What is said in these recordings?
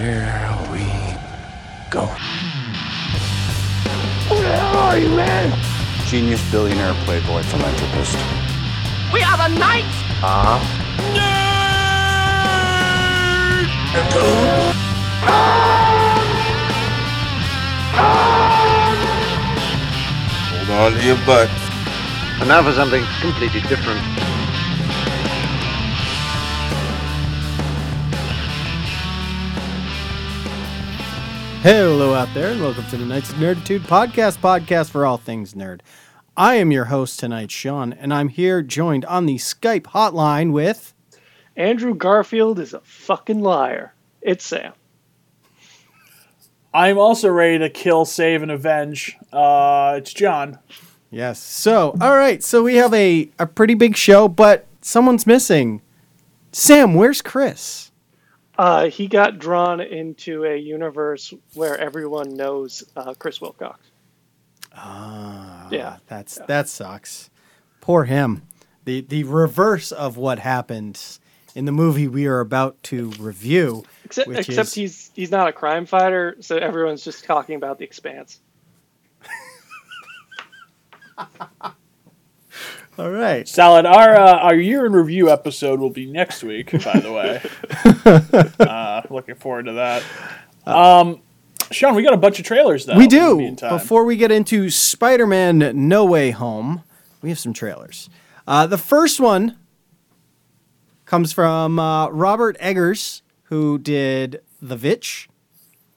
Here we go. Who the hell are you, man? Genius, billionaire, playboy, philanthropist. We are the Knights! Nerd! Hold on to your butts. And now for something completely different. Hello out there, and welcome to tonight's Nerditude podcast for all things nerd. I am your host tonight, Sean, and I'm here joined on the Skype hotline with... Andrew Garfield is a fucking liar. It's Sam. I'm also ready to kill, save, and avenge. It's John. Yes. So, all right. So we have a pretty big show, but someone's missing. Sam, where's Chris? He got drawn into a universe where everyone knows Chris Wilcox. Yeah. That sucks. Poor him. The reverse of what happened in the movie we are about to review. Except he's not a crime fighter, so everyone's just talking about The Expanse. All right. Solid. Our year-in-review episode will be next week, by the way. Looking forward to that. Sean, we got a bunch of trailers, though. We do. Before we get into Spider-Man No Way Home, we have some trailers. The first one comes from Robert Eggers, who did The Vitch,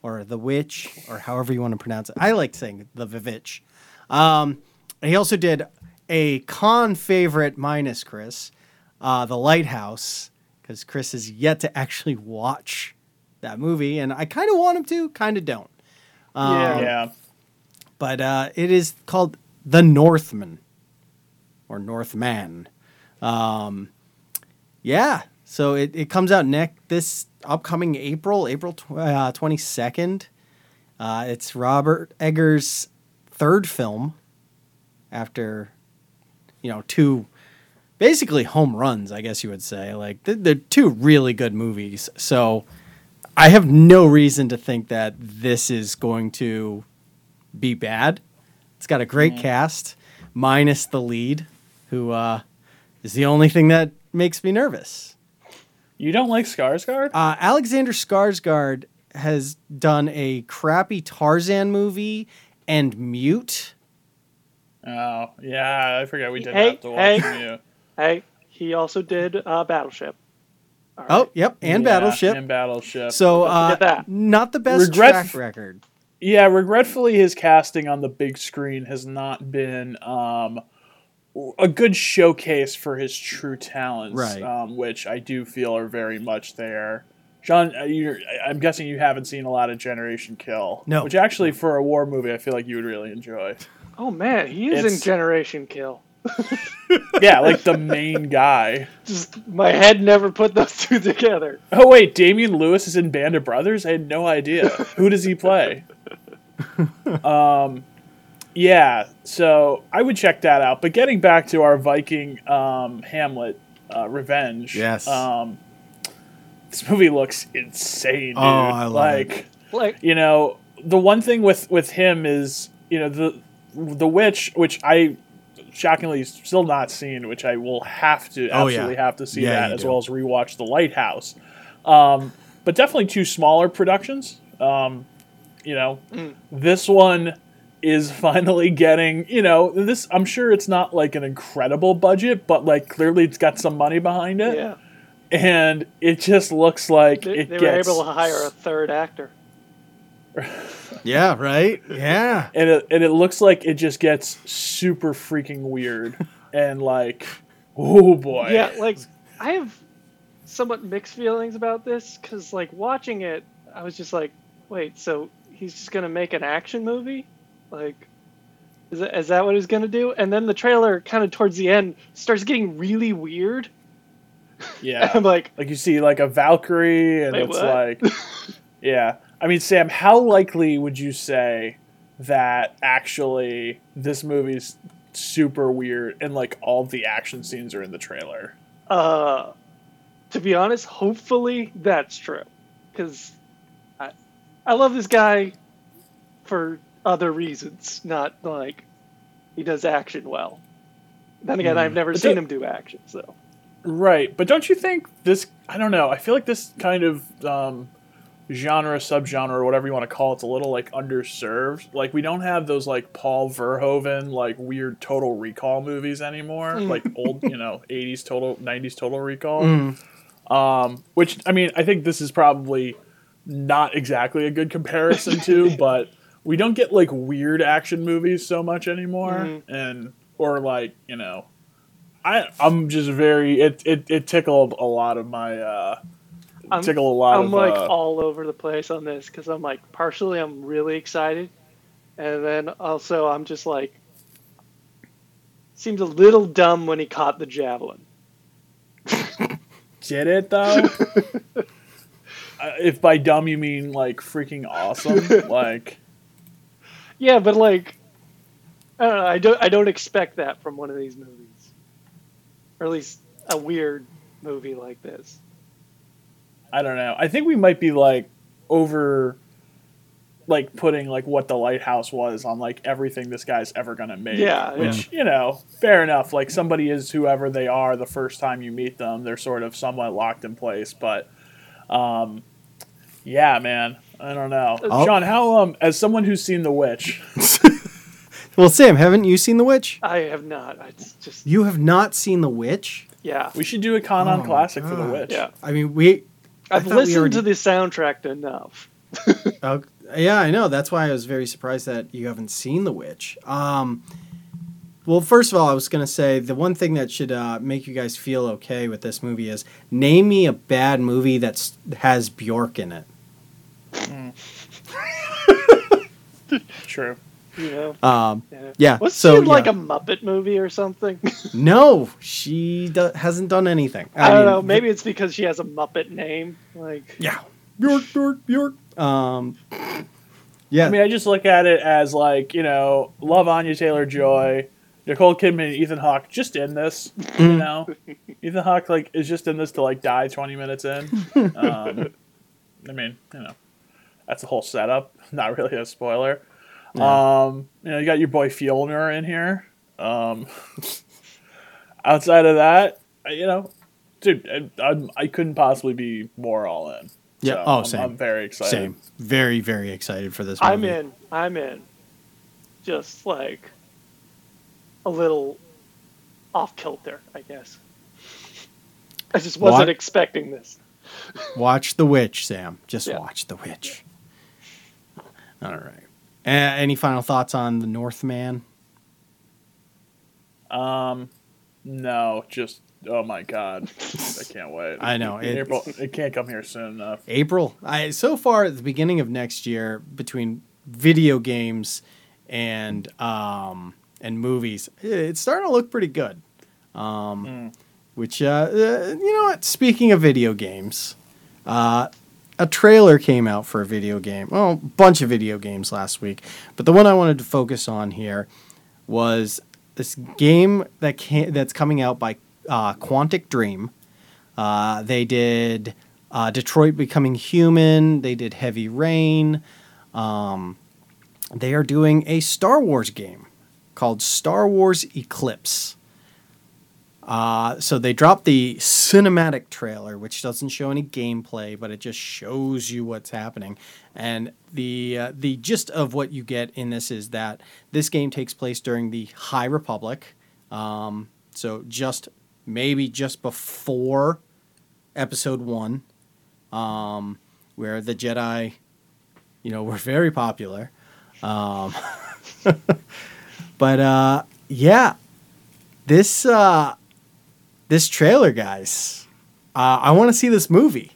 or The Witch, or however you want to pronounce it. I like saying The Vitch. He also did... a con favorite minus Chris, The Lighthouse, because Chris has yet to actually watch that movie, and I kind of want him to, kind of don't. Yeah. But it is called The Northman, or Northman. So it comes out this upcoming April 22nd. It's Robert Eggers' third film after... two basically home runs, I guess you would say. Like, they're two really good movies. So I have no reason to think that this is going to be bad. It's got a great cast, minus the lead, who is the only thing that makes me nervous. You don't like Skarsgård? Alexander Skarsgård has done a crappy Tarzan movie and Mute. Oh, yeah, I forgot we did have to watch you. Hey, he also did Battleship. Right. Oh, yep, and Battleship. So, not the best track record. Yeah, regretfully, his casting on the big screen has not been a good showcase for his true talents, right. Which I do feel are very much there. John, I'm guessing you haven't seen a lot of Generation Kill. No. Which actually, for a war movie, I feel like you would really enjoy. Oh, man, he is in Generation Kill. Yeah, like the main guy. Just my head never put those two together. Oh, wait, Damian Lewis is in Band of Brothers? I had no idea. Who does he play? Yeah, so I would check that out. But getting back to our Viking Hamlet revenge. Yes. This movie looks insane, dude. Oh, I like it. The one thing with him is, The Witch, which I shockingly still not seen, which I will have to have to see that as well as rewatch The Lighthouse. But definitely two smaller productions. This one is finally getting, this, I'm sure it's not like an incredible budget, but like clearly it's got some money behind it. Yeah. And it just looks like they were able to hire a third actor. Yeah, right? Yeah. And it looks like it just gets super freaking weird. And like, oh boy. Yeah, like, I have somewhat mixed feelings about this, because like watching it, I was just like, wait, so he's just going to make an action movie? Like, is that what he's going to do? And then the trailer kind of towards the end starts getting really weird. Yeah. I'm like you see like a Valkyrie and yeah. I mean, Sam, how likely would you say that actually this movie's super weird and like all the action scenes are in the trailer? To be honest, hopefully that's true. Cause I love this guy for other reasons, not like he does action well. Then again, I've never seen him do action, so. Right, but don't you think this, I don't know, I feel like this kind of genre, subgenre, or whatever you want to call it, it's a little, like, underserved. Like, we don't have those, like, Paul Verhoeven, like, weird Total Recall movies anymore. Like, old, you know, 80s Total, 90s Total Recall. Which, I mean, I think this is probably not exactly a good comparison to, but we don't get, like, weird action movies so much anymore. And, or, like, you know, I'm just very it tickled a lot of my all over the place on this, because I'm like, partially I'm really excited, and then also I'm just like, seems a little dumb when he caught the javelin. Did it though? If by dumb you mean like freaking awesome, like yeah, but like I don't know, I don't expect that from one of these movies. Or at least a weird movie like this. I don't know. I think we might be like over, like putting like what The Lighthouse was on like everything this guy's ever gonna make. Yeah. Which you know, fair enough. Like somebody is whoever they are the first time you meet them. They're sort of somewhat locked in place. But, yeah, man. I don't know, Sean. How as someone who's seen The Witch. Well, Sam, haven't you seen The Witch? I have not. It's just... You have not seen The Witch? Yeah. We should do a Con-On classic for The Witch. Yeah. I mean, I've listened to the soundtrack enough. Yeah, I know. That's why I was very surprised that you haven't seen The Witch. Well, first of all, I was going to say the one thing that should make you guys feel okay with this movie is name me a bad movie that has Bjork in it. True. You know? Yeah. Was she in like a Muppet movie or something? No, she hasn't done anything. I don't know. Maybe it's because she has a Muppet name. Like yeah, Bjork. Yeah. I mean, I just look at it as like, you know, love Anya Taylor-Joy, Nicole Kidman, and Ethan Hawke just in this. You know, Ethan Hawke like is just in this to like die 20 minutes in. I mean, you know, that's the whole setup. Not really a spoiler. Yeah. You know, you got your boy Fjolnir in here. Outside of that, you know, dude, I couldn't possibly be more all in. Yeah. So same. I'm very excited. Same. Very, very excited for this movie. I'm in. Just like a little off kilter, I guess. I just wasn't expecting this. Watch The Witch, Sam. Just watch The Witch. Yeah. All right. Any final thoughts on The Northman? No, just, oh my God. I can't wait. I know. April, it can't come here soon enough. April. So far, at the beginning of next year, between video games and movies, it's starting to look pretty good. Which, you know what? Speaking of video games, a trailer came out for a video game. Well, a bunch of video games last week. But the one I wanted to focus on here was this game that's coming out by Quantic Dream. They did Detroit Becoming Human. They did Heavy Rain. They are doing a Star Wars game called Star Wars Eclipse. So they dropped the cinematic trailer, which doesn't show any gameplay, but it just shows you what's happening. And the gist of what you get in this is that this game takes place during the High Republic. So just before Episode 1, where the Jedi, you know, were very popular. But, yeah, this trailer, guys, I want to see this movie.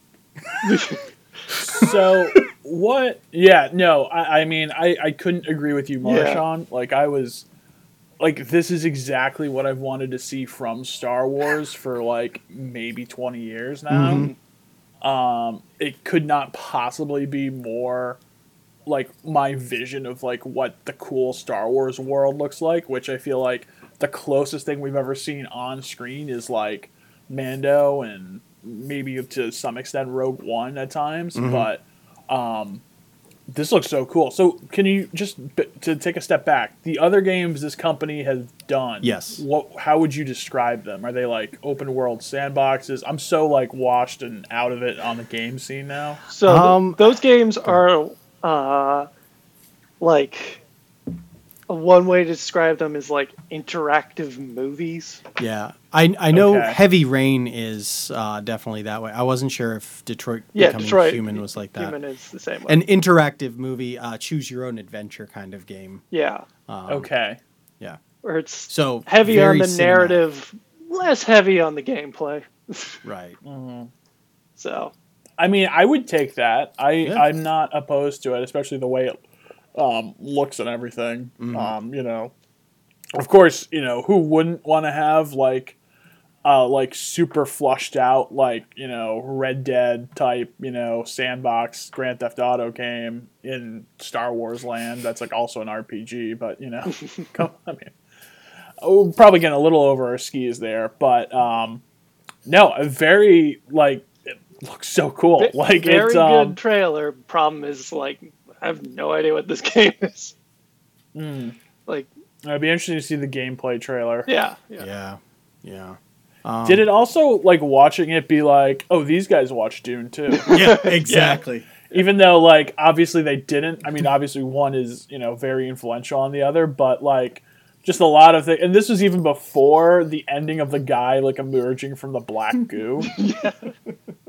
So what? Yeah, no, I mean, I couldn't agree with you more, Sean. Like this is exactly what I've wanted to see from Star Wars for like maybe 20 years now. It could not possibly be more like my vision of like what the cool Star Wars world looks like, which I feel like the closest thing we've ever seen on screen is like Mando and maybe to some extent Rogue One at times, but This looks so cool. So can you just, to take a step back, the other games this company has done, yes. How would you describe them? Are they like open world sandboxes? I'm so like washed and out of it on the game scene now. So those games are like, one way to describe them is like interactive movies. Yeah. I know Heavy Rain is definitely that way. I wasn't sure if Detroit Becoming Human was like that. Human is the same way. An interactive movie, choose your own adventure kind of game. Yeah. Yeah. Where it's so heavy on the narrative, less heavy on the gameplay. Right. Mm-hmm. So, I mean, I would take that. I'm not opposed to it, especially the way it looks and everything. Mm-hmm. You know. Of course, you know, who wouldn't want to have, like super flushed out, like, you know, Red Dead type, you know, sandbox Grand Theft Auto game in Star Wars land. That's, like, also an RPG, but, you know, come on, I mean, we're probably getting a little over our skis there, but, no, a very, like, it looks so cool. Like, very it's, good trailer. Problem is, like, I have no idea what this game is. Mm. Like, it'd be interesting to see the gameplay trailer. Yeah. Did it also, like, watching it be like, oh, these guys watch Dune, too? Yeah, exactly. Yeah. Even though, like, obviously they didn't. I mean, obviously one is, you know, very influential on the other, but, like, just a lot of things. And this was even before the ending of the guy, like, emerging from the black goo. Yeah.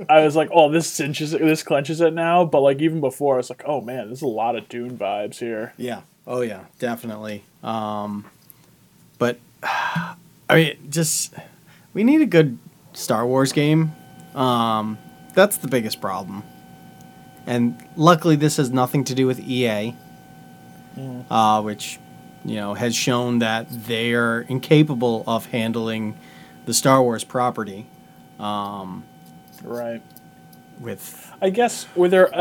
I was like, oh, this cinches it, this clenches it now. But, like, even before, I was like, oh, man, there's a lot of Dune vibes here. Yeah. Oh, yeah, definitely. But, I mean, just, we need a good Star Wars game. That's the biggest problem. And luckily, this has nothing to do with EA, which, you know, has shown that they are incapable of handling the Star Wars property. Right. With, I guess, were there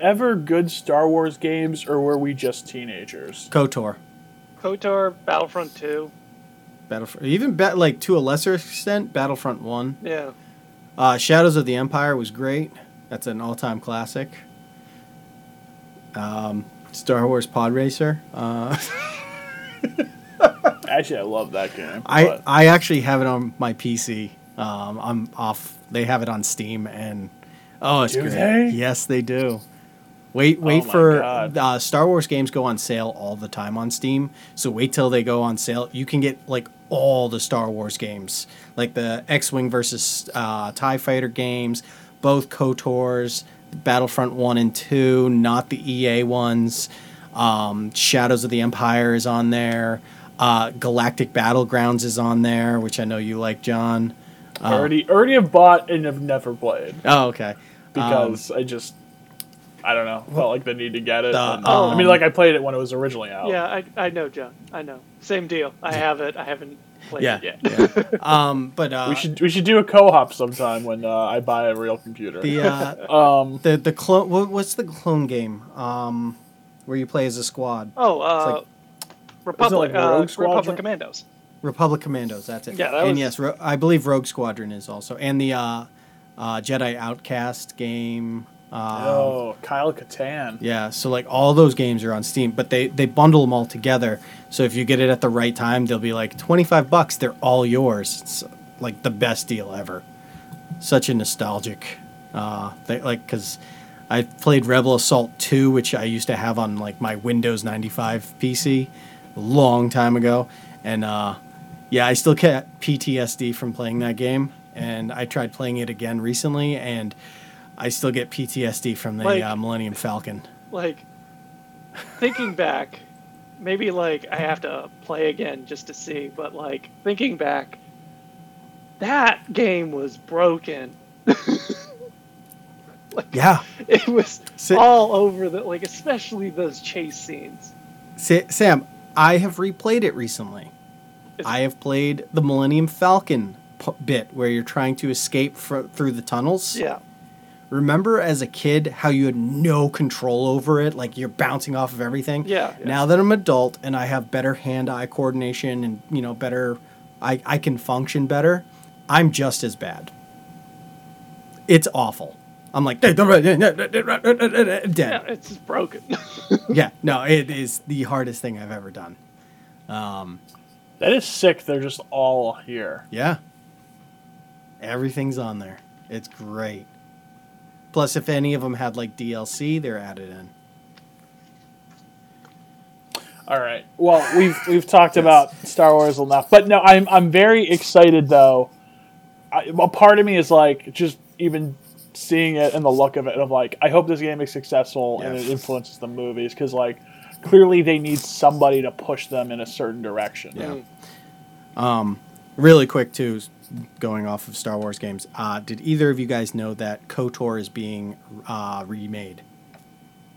ever good Star Wars games, or were we just teenagers? KOTOR, Battlefront 2. Even to a lesser extent, Battlefront 1. Yeah. Shadows of the Empire was great. That's an all-time classic. Star Wars Pod Racer. Actually, I love that game. I actually have it on my PC. I'm off. They have it on Steam and... Oh, it's great. They? Yes, they do. Wait for Star Wars games go on sale all the time on Steam. So wait till they go on sale. You can get like all the Star Wars games, like the X-Wing versus TIE Fighter games, both KOTORs, Battlefront 1 and 2, not the EA ones. Shadows of the Empire is on there. Galactic Battlegrounds is on there, which I know you like, John. I already have bought and have never played. Oh, okay. Because I don't know, felt like the need to get it. I mean, like, I played it when it was originally out. Yeah, I know, John. I know. Same deal. I have it. I haven't played it yet. Yeah. But we should do a co-op sometime when I buy a real computer. The the clone. What's the clone game? Where you play as a squad? Oh, Republic. Like Rogue Squadron? Republic Commandos. That's it. Yeah, and yes, I believe Rogue Squadron is also, and the Jedi Outcast game. Kyle Katarn. Yeah, so like all those games are on Steam, but they bundle them all together. So if you get it at the right time, they'll be like $25. They're all yours. It's like the best deal ever. Such a nostalgic, because I played Rebel Assault 2, which I used to have on like my Windows 95 PC a long time ago, and I still get PTSD from playing that game. And I tried playing it again recently, and I still get PTSD from the Millennium Falcon. Like, thinking back, maybe, like, I have to play again just to see, but, like, thinking back, that game was broken. It was all over the, like, especially those chase scenes. Sam, I have replayed it recently. I have played the Millennium Falcon bit where you're trying to escape through the tunnels. Yeah. Remember as a kid how you had no control over it? Like, you're bouncing off of everything? Yeah. Yes. Now that I'm an adult and I have better hand-eye coordination and, you know, better... I can function better. I'm just as bad. It's awful. I'm like, dead. Yeah, it's just broken. Yeah, no, it is the hardest thing I've ever done. That is sick. They're just all here. Yeah. Everything's on there. It's great. Plus, if any of them had, like, DLC, they're added in. All right. Well, we've talked yes. about Star Wars enough. But, no, I'm very excited, though. A part of me is, like, just even seeing it and the look of it. Of like, I hope this game is successful yes. and it influences the movies. Because, like, clearly they need somebody to push them in a certain direction. Yeah. Really quick, too, going off of Star Wars games, did either of you guys know that KOTOR is being remade?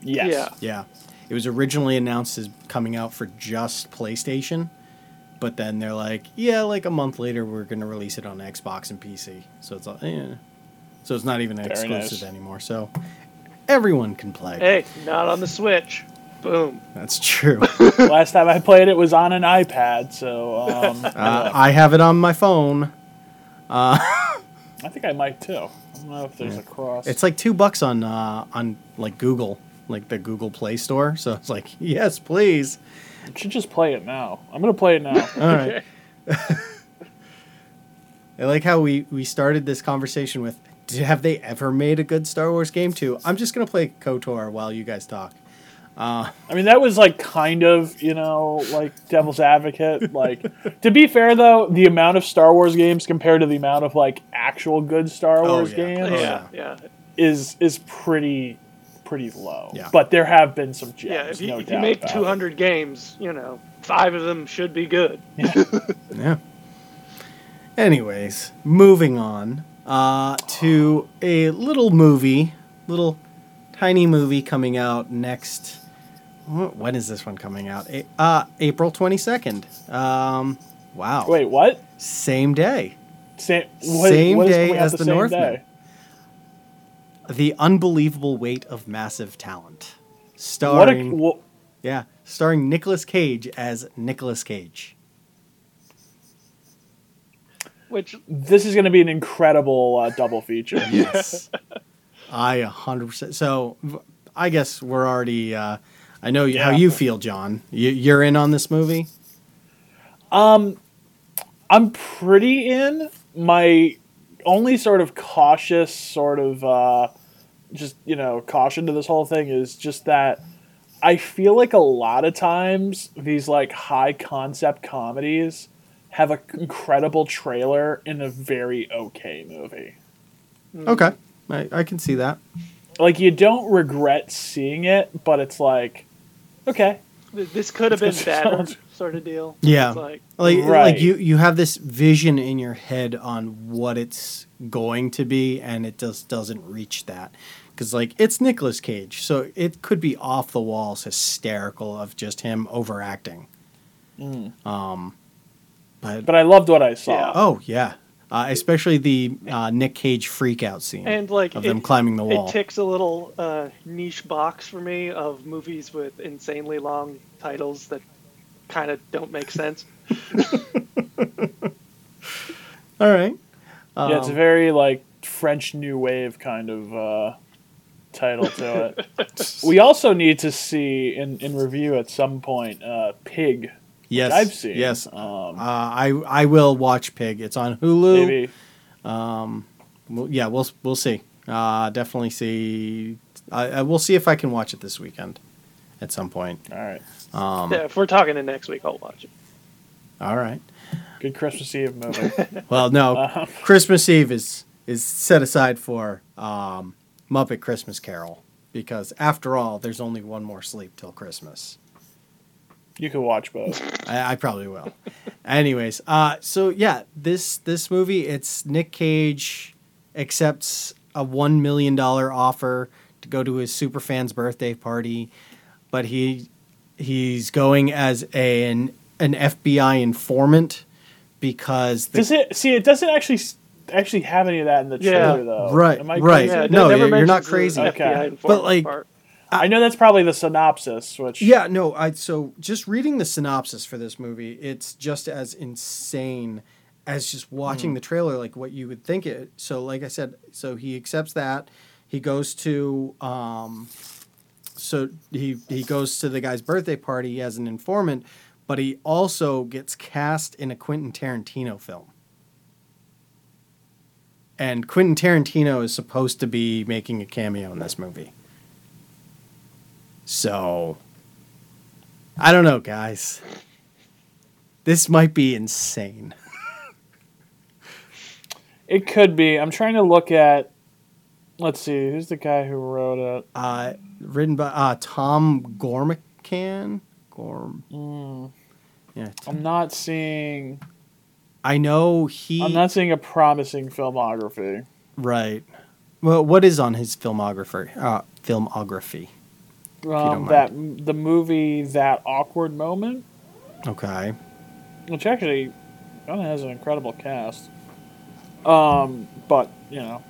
Yes. Yeah. It was originally announced as coming out for just PlayStation, but then they're like, yeah, like a month later, we're going to release it on Xbox and PC. So it's like, eh. So it's not even exclusive anymore. So everyone can play. Hey, not on the Switch. Boom. That's true. Last time I played it was on an iPad, so... I have it on my phone. I think I might too. I don't know if there's a cross. It's like $2 on like Google, like the Google Play Store. So it's like, yes, please. You should just play it now. I'm gonna play it now. All right. I like how we started this conversation with, have they ever made a good Star Wars game? Too. I'm just gonna play KOTOR while you guys talk. I mean, that was like kind of, you know, like devil's advocate. Like, to be fair though, the amount of Star Wars games compared to the amount of like actual good Star Wars games, is pretty low. Yeah. But there have been some gems. Yeah, if you make 200 games, you know, 5 of them should be good. Yeah. Yeah. Anyways, moving on to a little tiny movie coming out next. When is this one coming out? April 22nd. Wow. Wait, what? Same day. Same day as The Northman. The Unbelievable Weight of Massive Talent. Starring Nicolas Cage as Nicolas Cage. Which, this is going to be an incredible double feature. Yes. I 100%. So I guess we're already, I know how you feel, John. You're in on this movie? I'm pretty in. My only sort of cautious sort of, just, you know, caution to this whole thing is just that I feel like a lot of times these like high concept comedies have an incredible trailer in a very okay movie. Okay. I can see that. Like, you don't regret seeing it, but it's like, okay. This could have been better sort of deal. Yeah. It's like you have this vision in your head on what it's going to be, and it just doesn't reach that. Because, like, it's Nicolas Cage, so it could be off the walls hysterical of just him overacting. Mm. But I loved what I saw. Yeah. Oh, yeah. Especially the Nick Cage freak-out scene and, like, of them climbing the wall. It ticks a little niche box for me of movies with insanely long titles that kind of don't make sense. All right. Yeah, it's a very, like, French New Wave kind of title to it. We also need to see, in review at some point, Pig. Yes, I've seen. Yes, I will watch Pig. It's on Hulu. Maybe. We'll see. Definitely see. I will see if I can watch it this weekend, at some point. All right. If we're talking to next week, I'll watch it. All right. Good Christmas Eve movie. Well, no, Christmas Eve is set aside for Muppet Christmas Carol, because after all, there's only one more sleep till Christmas. You can watch both. I probably will. Anyways, so yeah, this movie, it's Nick Cage accepts a $1 million offer to go to his superfan's birthday party, but he's going as an FBI informant because... it doesn't actually have any of that in the trailer, though. Right, right. Yeah, no, you're not crazy. Okay. But like... part. I know that's probably the synopsis, which... Yeah, no, so just reading the synopsis for this movie, it's just as insane as just watching the trailer, like what you would think it. So like I said, so he accepts that, He goes to so he goes to the guy's birthday party. He has an informant, but he also gets cast in a Quentin Tarantino film. And Quentin Tarantino is supposed to be making a cameo in this movie. So, I don't know, guys. This might be insane. It could be. I'm trying to look at... Let's see, who's the guy who wrote it? Written by Tom Gormican? Yeah. I'm not seeing... I'm not seeing a promising filmography. Right. Well, what is on his filmography? The movie That Awkward Moment. Okay. Which actually kind of has an incredible cast. But you know,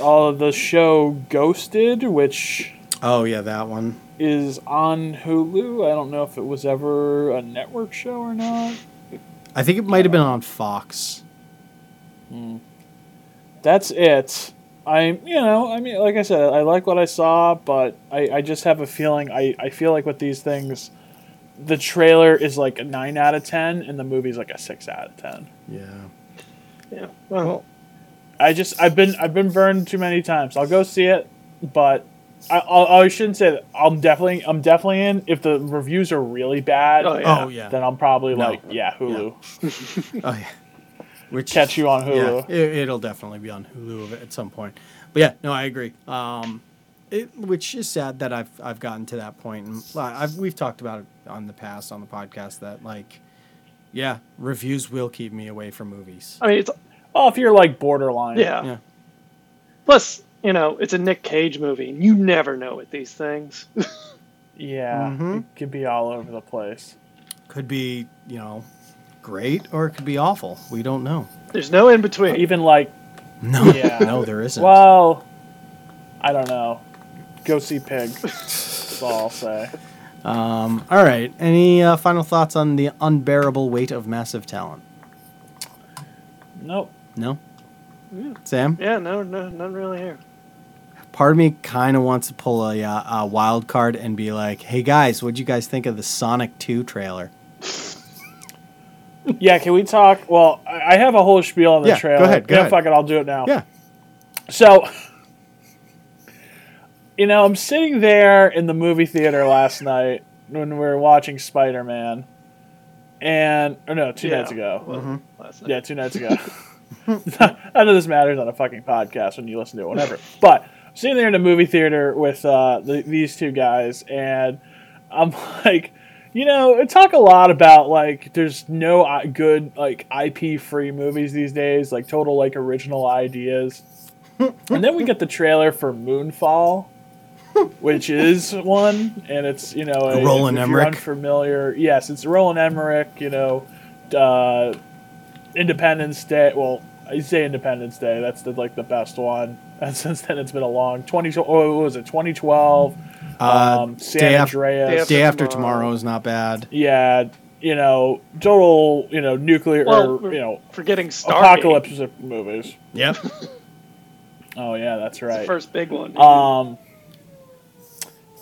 all of the show Ghosted, which. Oh yeah, that one is on Hulu. I don't know if it was ever a network show or not. I think it might have been on Fox. That's it. I mean, like I said, I like what I saw, but I just have a feeling, I feel like with these things, the trailer is like a 9 out of 10, and the movie's like a 6 out of 10. Yeah, well. I've been burned too many times. I'll go see it, but... I shouldn't say that. I'm definitely in. If the reviews are really bad, then I'm probably Hulu. Yeah. Oh yeah, catch you on Hulu. Yeah, it'll definitely be on Hulu at some point. But yeah, no, I agree. Which is sad that I've gotten to that point, and we've talked about it on the past on the podcast that reviews will keep me away from movies. I mean, it's if you're like borderline. Yeah. Plus. You know, it's a Nick Cage movie, and you never know with these things. It could be all over the place. Could be, you know, great, or it could be awful. We don't know. There's no in between. No, there isn't. Well, I don't know. Go see Pig. That's all I'll say. All right. Any final thoughts on the unbearable weight of massive talent? Nope. No? Yeah. Sam? Yeah, no, none really here. Part of me kind of wants to pull a wild card and be like, hey guys, what'd you guys think of the Sonic 2 trailer? Yeah, can we talk? Well, I have a whole spiel on the trailer. Go ahead. Fuck it, I'll do it now. Yeah. So, you know, I'm sitting there in the movie theater last night when we were watching Spider-Man. Two nights ago. Mm-hmm. Last night. Yeah, 2 nights ago. I know this matters on a fucking podcast when you listen to it, whatever. But sitting there in a movie theater with these two guys, and I'm like, you know, I talk a lot about like there's no good like IP-free movies these days, like total like original ideas. And then we get the trailer for Moonfall, which is one, and it's you know a Roland Emmerich. Unfamiliar, yes, it's Roland Emmerich. You know, Independence Day. Well, I say Independence Day. That's the best one. And since then, it's been a long 2012. San Andreas. Day After Tomorrow is not bad. Yeah, you know, total, you know, nuclear or you know, forgetting apocalypse movies. Yep. Oh yeah, that's right. It's the first big one.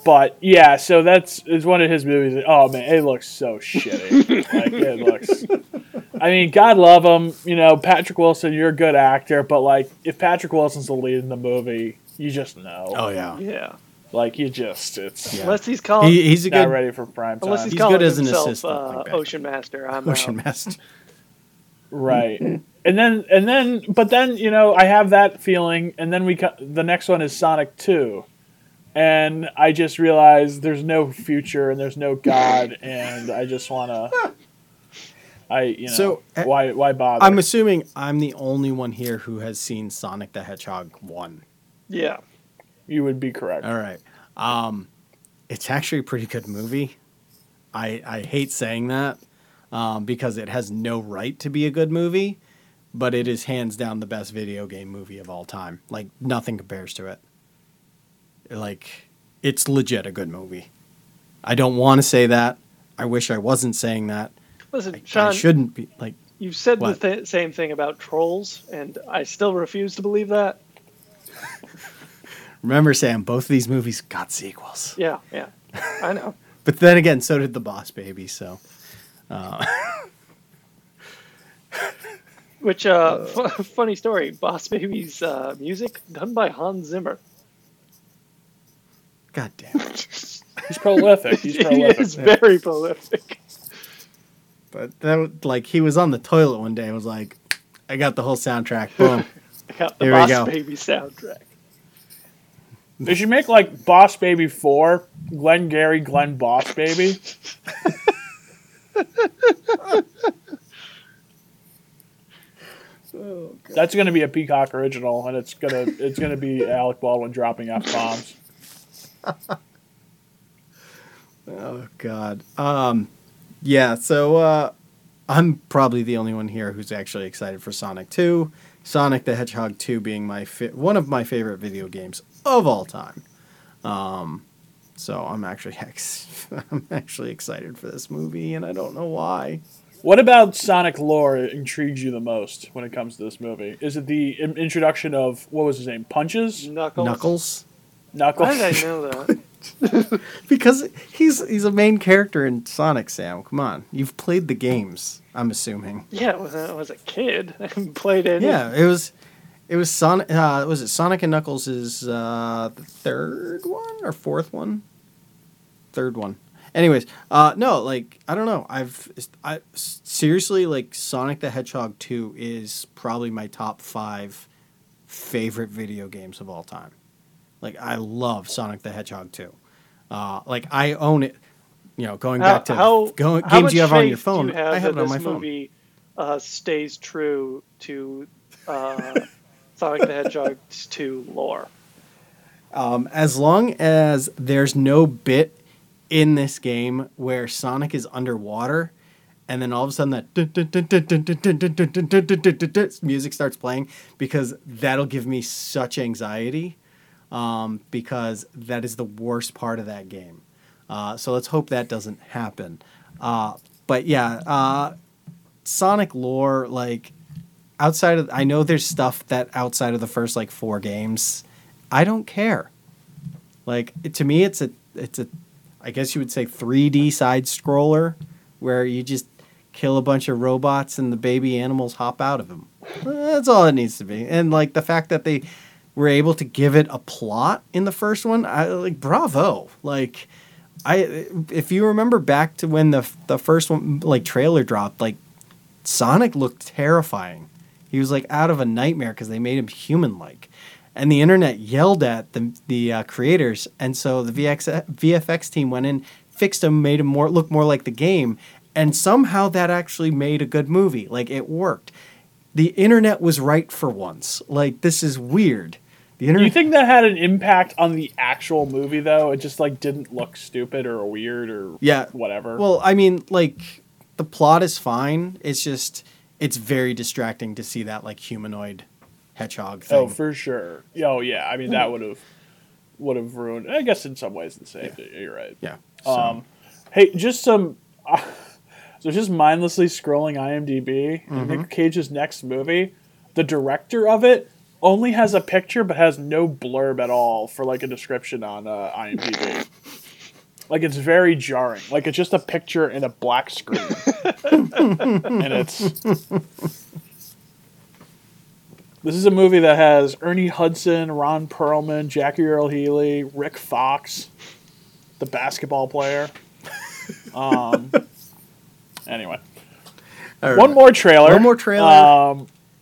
But yeah, so it's one of his movies. Oh man, it looks so shitty. Like it looks. I mean, God love him. You know, Patrick Wilson, you're a good actor, but like, if Patrick Wilson's the lead in the movie, you just know. Oh yeah, yeah. Like you just it's yeah. Unless he's calling. He's a good, not ready for prime time. Unless he's good as an assistant, like Ocean Master. Master. Right, and then you know I have that feeling, and then the next one is Sonic 2, and I just realized there's no future and there's no God, and I just want to. Why bother? I'm assuming I'm the only one here who has seen Sonic the Hedgehog 1. Yeah, you would be correct. All right. It's actually a pretty good movie. I hate saying that because it has no right to be a good movie, but it is hands down the best video game movie of all time. Like, nothing compares to it. Like, it's legit a good movie. I don't want to say that. I wish I wasn't saying that. Listen, Sean, I shouldn't be like. You've said the same thing about Trolls, and I still refuse to believe that. Remember, Sam, both of these movies got sequels. Yeah, I know. But then again, so did The Boss Baby, so... Which, funny story, Boss Baby's music done by Hans Zimmer. God damn it. He's prolific. He's very prolific. But that, like, he was on the toilet one day and was like, I got the whole soundtrack. Boom. I got the Boss Baby soundtrack. They should make, like, Boss Baby 4, Glengarry Glen Boss Baby. Oh, God. That's going to be a Peacock original, and it's gonna be Alec Baldwin dropping F-bombs. Oh, God. Yeah, so I'm probably the only one here who's actually excited for Sonic 2. Sonic the Hedgehog 2 being one of my favorite video games of all time. So I'm actually excited for this movie, and I don't know why. What about Sonic lore intrigues you the most when it comes to this movie? Is it the introduction of, what was his name, Punches? Knuckles. How did I know that? Because he's a main character in Sonic, Sam. Come on. You've played the games, I'm assuming. Yeah, I was a kid. I played it. Yeah, it was Sonic, was it Sonic and Knuckles is the third one or fourth one? Third one. Anyways, no, like, I don't know. I seriously, like, Sonic the Hedgehog 2 is probably my top 5 favorite video games of all time. Like, I love Sonic the Hedgehog 2. Like, I own it. You know, going back to games you have on your phone, I have it on my phone. How much faith do you have that this movie stays true to Sonic the Hedgehog 2 lore? As long as there's no bit in this game where Sonic is underwater, and then all of a sudden that music starts playing, because that'll give me such anxiety. Because that is the worst part of that game. So let's hope that doesn't happen. But yeah, Sonic lore, like, outside of, I know there's stuff that outside of the first, like, 4 games, I don't care. Like, to me, it's a, I guess you would say 3D side scroller where you just kill a bunch of robots and the baby animals hop out of them. That's all it needs to be. And, like, the fact that they were able to give it a plot in the first one, I, like, bravo. Like, if you remember back to when the first one, like, trailer dropped, like, Sonic looked terrifying. He was, like, out of a nightmare because they made him human-like. And the internet yelled at the creators, and so the VFX team went in, fixed him, made him look more like the game, and somehow that actually made a good movie. Like, it worked. The internet was right for once. Like, this is weird. The internet. You think that had an impact on the actual movie, though? It just, like, didn't look stupid or weird or whatever. Well, I mean, like, the plot is fine. It's just, it's very distracting to see that, like, humanoid hedgehog thing. Oh, for sure. Oh, yeah. I mean, that would have ruined, I guess in some ways, the same. Yeah. You're right. Yeah. So. Hey, just some... So just mindlessly scrolling IMDb, and Nick Cage's next movie, the director of it only has a picture but has no blurb at all for, like, a description on IMDb. Like, it's very jarring. Like, it's just a picture and a black screen. And it's... This is a movie that has Ernie Hudson, Ron Perlman, Jackie Earle Healy, Rick Fox, the basketball player. Anyway, right. One more trailer.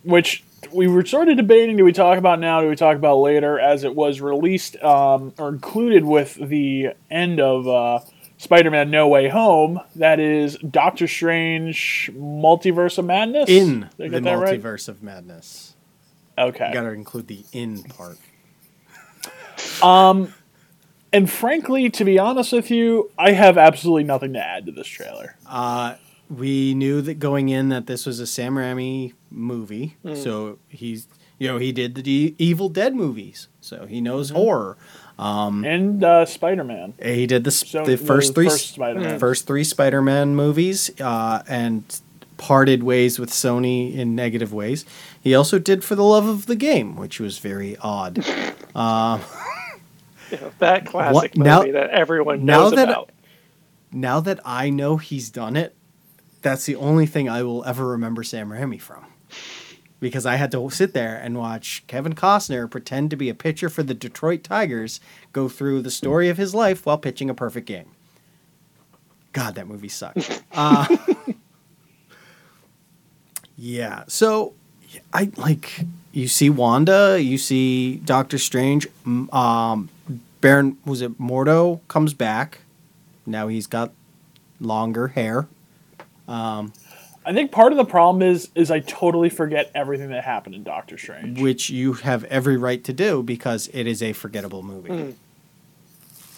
Which we were sort of debating, do we talk about now, do we talk about later, as it was released or included with the end of Spider-Man No Way Home. That is Doctor Strange Multiverse of Madness? In the Multiverse of Madness. Okay. You gotta include the in part. And frankly, to be honest with you, I have absolutely nothing to add to this trailer. We knew that going in that this was a Sam Raimi movie, so he did the Evil Dead movies, so he knows horror. And Spider-Man. He did the first three Spider-Man movies, and parted ways with Sony in negative ways. He also did For the Love of the Game, which was very odd. that classic movie that everyone knows about. Now that I know he's done it, that's the only thing I will ever remember Sam Raimi from. Because I had to sit there and watch Kevin Costner pretend to be a pitcher for the Detroit Tigers go through the story of his life while pitching a perfect game. God, that movie sucked. Yeah, so I like you see Wanda, you see Doctor Strange, Baron was it Mordo comes back. Now he's got longer hair. I think part of the problem is I totally forget everything that happened in Doctor Strange, which you have every right to do because it is a forgettable movie. Mm.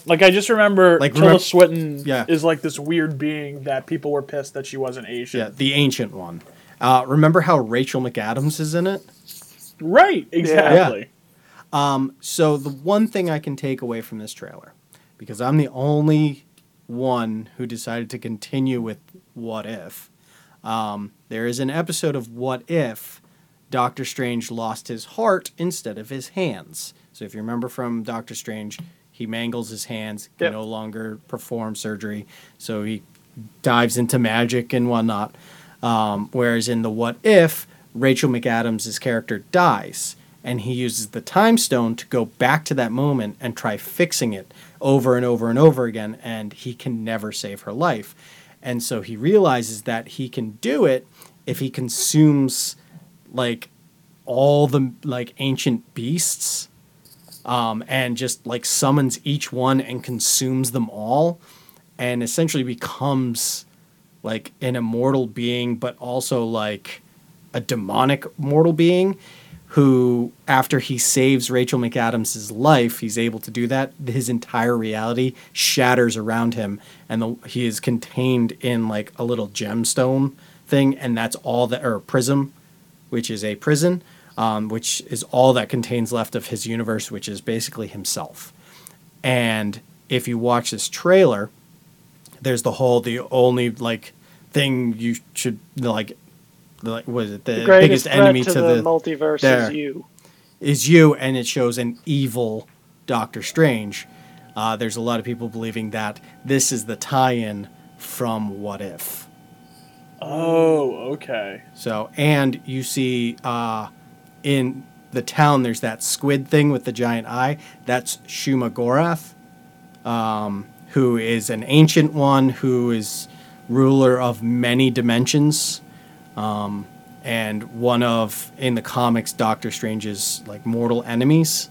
Like, I just remember Tilda Swinton is like this weird being that people were pissed that she wasn't Asian. Yeah, the ancient one. Remember how Rachel McAdams is in it? Right, exactly. Yeah. So the one thing I can take away from this trailer, because I'm the only one who decided to continue with What If, there is an episode of What If Doctor Strange lost his heart instead of his hands. So if you remember from Doctor Strange, he mangles his hands, can no longer perform surgery, so he dives into magic and whatnot. Whereas in the What If, Rachel McAdams' character dies, and he uses the time stone to go back to that moment and try fixing it over and over and over again, and he can never save her life. And so he realizes that he can do it if he consumes, all the, ancient beasts, and just, summons each one and consumes them all, and essentially becomes... an immortal being, but also, a demonic mortal being who, after he saves Rachel McAdams' life, he's able to do that. His entire reality shatters around him, and he is contained in, a little gemstone thing, and that's all that... Or prism, which is a prison, which is all that contains left of his universe, which is basically himself. And if you watch this trailer... There's the whole, the only, thing you should, what is it? The biggest enemy to the multiverse is you. Is you, and it shows an evil Doctor Strange. There's a lot of people believing that this is the tie-in from What If. Oh, okay. So, and you see in the town, there's that squid thing with the giant eye. That's Shuma-Gorath. Who is an ancient one, who is ruler of many dimensions. And one of, in the comics, Doctor Strange's, mortal enemies.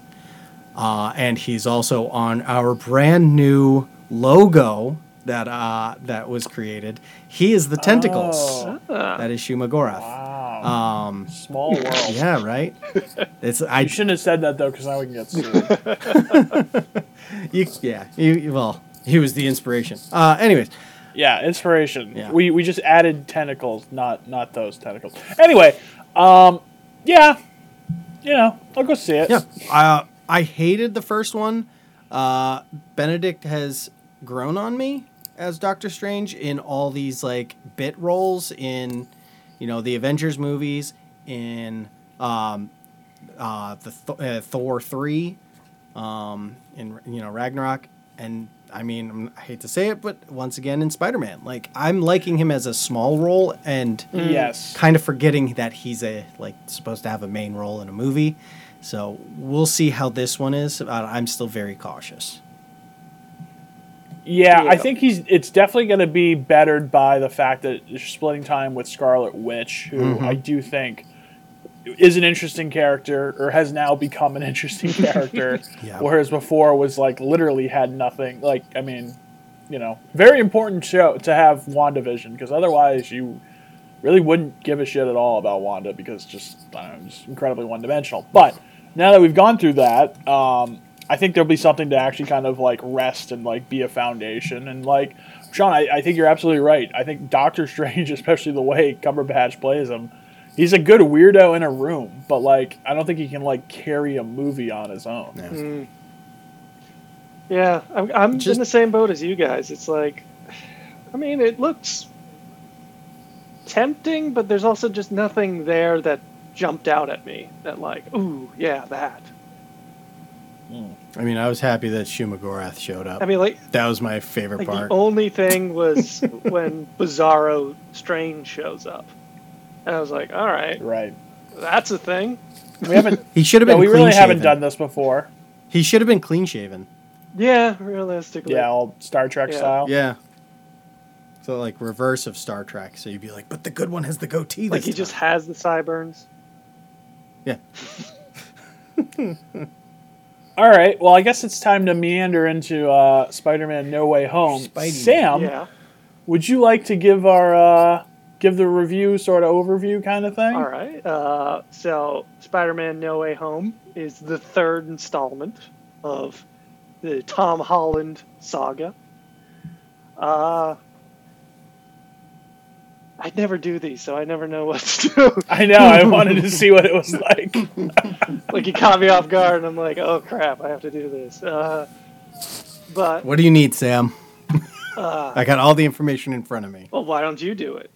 And he's also on our brand new logo that was created. He is the tentacles. That is Shuma-Gorath. Wow. Small world. Yeah, right? You shouldn't have said that, though, because now we can get sued. He was the inspiration. Anyways. Yeah, inspiration. Yeah. We just added tentacles, not those tentacles. Anyway, I'll go see it. Yeah. I hated the first one. Benedict has grown on me as Doctor Strange in all these bit roles in, the Avengers movies, in the Thor 3, in Ragnarok. And I mean, I hate to say it, but once again in Spider-Man, I'm liking him as a small role and kind of forgetting that he's a supposed to have a main role in a movie. So we'll see how this one is. I'm still very cautious. Yeah, I think it's definitely going to be bettered by the fact that you're splitting time with Scarlet Witch, who I do think is an interesting character, or has now become an interesting character, whereas before was literally had nothing. Very important show to have WandaVision, because otherwise you really wouldn't give a shit at all about Wanda, because just incredibly one-dimensional. But now that we've gone through that, I think there'll be something to actually kind of rest and be a foundation. And Sean, I think you're absolutely right. I think Doctor Strange, especially the way Cumberbatch plays him, he's a good weirdo in a room, but, I don't think he can, carry a movie on his own. Yeah, I'm just in the same boat as you guys. It's it looks tempting, but there's also just nothing there that jumped out at me that, ooh, yeah, that. I mean, I was happy that Shuma-Gorath showed up. I mean, like, that was my favorite part. The only thing was when Bizarro Strange shows up. And I was like, all right. Right. That's a thing. We haven't He should have been clean-shaven. We really haven't done this before. He should have been clean-shaven. Yeah, realistically. Yeah, all Star Trek style. Yeah. So, like, reverse of Star Trek. So you'd be like, but the good one has the goatee. Like, he just has the sideburns. Yeah. All right. Well, I guess it's time to meander into Spider-Man No Way Home. Spidey. Sam, would you like to give our give the review sort of overview kind of thing? All right. So Spider-Man No Way Home is the third installment of the Tom Holland saga. I never do these, so I never know what to do. I know. I wanted to see what it was like. Like, you caught me off guard, and I'm like, oh, crap, I have to do this. But what do you need, Sam? I got all the information in front of me. Well, why don't you do it?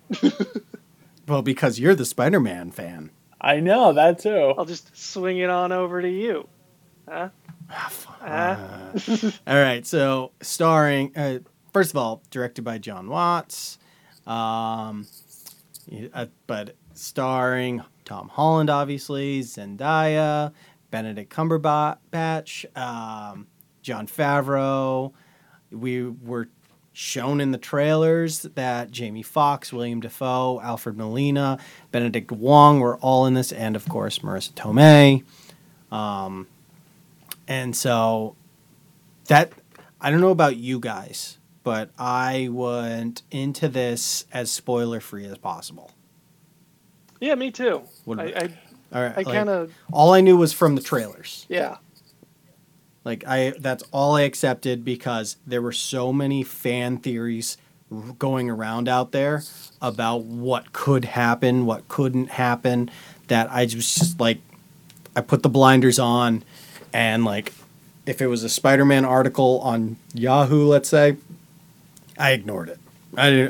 Well, because you're the Spider-Man fan. I know, that too. I'll just swing it on over to you. Huh? All right, so starring, first of all, directed by John Watts. But starring Tom Holland, obviously, Zendaya, Benedict Cumberbatch, Jon Favreau. We were shown in the trailers that Jamie Foxx, William Dafoe, Alfred Molina, Benedict Wong were all in this, and of course Marissa Tomei. And so that, I don't know about you guys, but I went into this as spoiler-free as possible. Yeah, me too. I kind of... All I knew was from the trailers. Yeah. Like, that's all I accepted because there were so many fan theories going around out there about what could happen, what couldn't happen, that I just, like, I put the blinders on, and, like, if it was a Spider-Man article on Yahoo, let's say... I ignored it.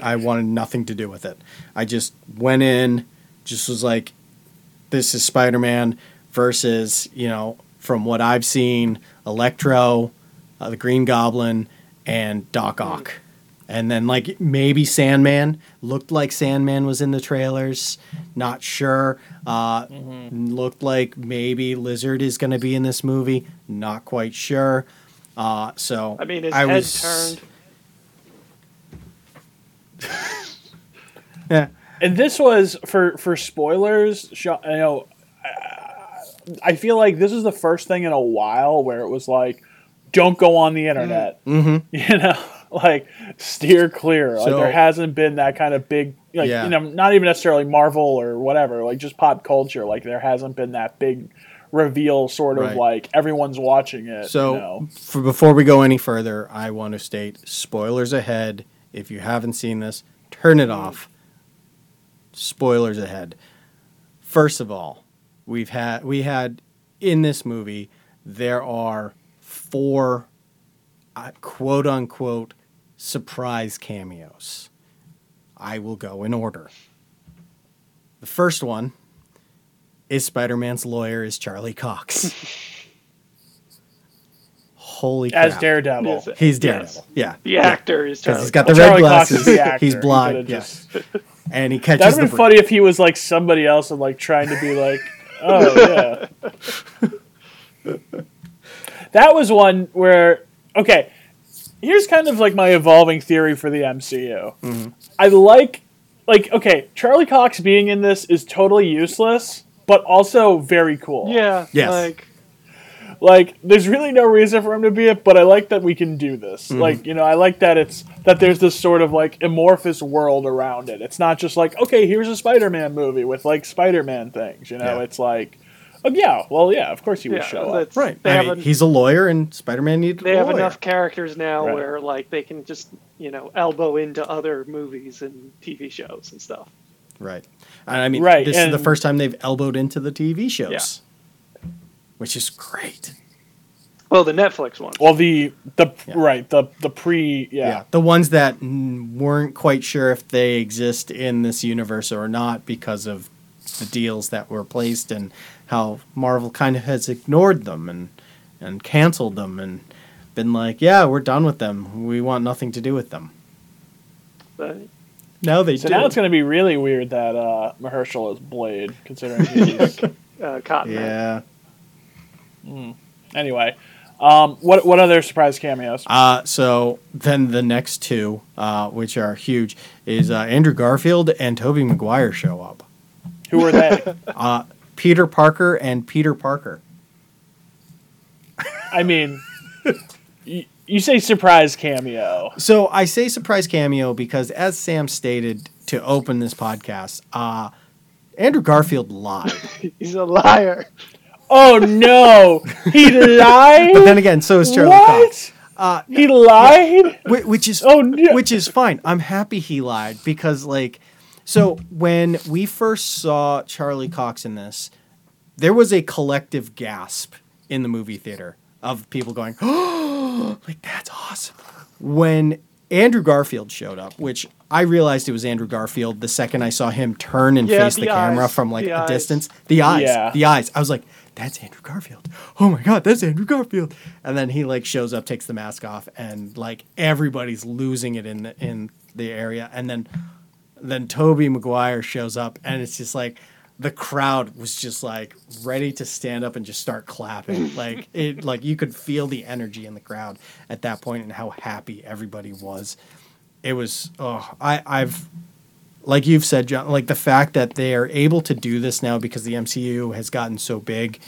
I wanted nothing to do with it. I just went in, just was like, this is Spider-Man versus, you know, from what I've seen, Electro, the Green Goblin, and Doc Ock. And then, like, maybe Sandman. Looked like Sandman was in the trailers. Not sure. Looked like maybe Lizard is going to be in this movie. Not quite sure. So I mean, his head turned. Yeah. And this was for spoilers. You know, I feel like this is the first thing in a while where it was like, don't go on the internet. You know, like, steer clear. So, like, there hasn't been that kind of big, like, you know, not even necessarily Marvel or whatever, like just pop culture. Like, there hasn't been that big reveal, sort of like everyone's watching it. So, you know? Before we go any further, I want to state spoilers ahead. If you haven't seen this, turn it off. Spoilers ahead. First of all, we had in this movie, there are four quote unquote surprise cameos. I will go in order. The first one is Spider-Man's lawyer is Charlie Cox. Holy crap. As Daredevil. He's Daredevil. Yes. Yeah. The actor is Charlie. He's got the red glasses. He's blind. Yes. And he catches That'd have been funny if he was like somebody else and like trying to be like, oh yeah. That was one where, okay, here's kind of like my evolving theory for the MCU. I like, okay, Charlie Cox being in this is totally useless, but also very cool. Yeah. Yes. Like, there's really no reason for him to be it, but I like that we can do this. Like, you know, I like that it's that there's this sort of, like, amorphous world around it. It's not just like, okay, here's a Spider-Man movie with, like, Spider-Man things, you know? Yeah. It's like, oh, yeah, well, yeah, of course he would show up. Right. I mean, he's a lawyer, and Spider-Man needed a lawyer. They have enough characters now where, like, they can just, you know, elbow into other movies and TV shows and stuff. Right. And I mean, this is the first time they've elbowed into the TV shows. Yeah. Which is great. Well, the Netflix ones. Well, the ones that weren't quite sure if they exist in this universe or not because of the deals that were placed and how Marvel kind of has ignored them and and canceled them and been like, yeah, we're done with them. We want nothing to do with them. Right. Now they do. So now it's going to be really weird that Mahershala is Blade, considering he's Cotton. Yeah. Mm. Anyway, what other surprise cameos? So then the next two, which are huge, is Andrew Garfield and Tobey Maguire show up. Who are they? Peter Parker and Peter Parker. I mean, you say surprise cameo. So I say surprise cameo because, as Sam stated to open this podcast, Andrew Garfield lied. He's a liar. Oh, no. He lied? But then again, so is Charlie Cox. He lied? Which is, oh, no. Which is fine. I'm happy he lied because, like, so when we first saw Charlie Cox in this, there was a collective gasp in the movie theater of people going, oh, like, that's awesome. When Andrew Garfield showed up, which I realized it was Andrew Garfield the second I saw him turn and face the camera from, like, a distance. The eyes. I was like, that's Andrew Garfield. Oh, my God, that's Andrew Garfield. And then he, like, shows up, takes the mask off, and, like, everybody's losing it in the area. And then Tobey Maguire shows up, and it's just like the crowd was just like ready to stand up and just start clapping. Like it, like you could feel the energy in the crowd at that point and how happy everybody was. It was, I've like you've said, John, like the fact that they are able to do this now because the MCU has gotten so big.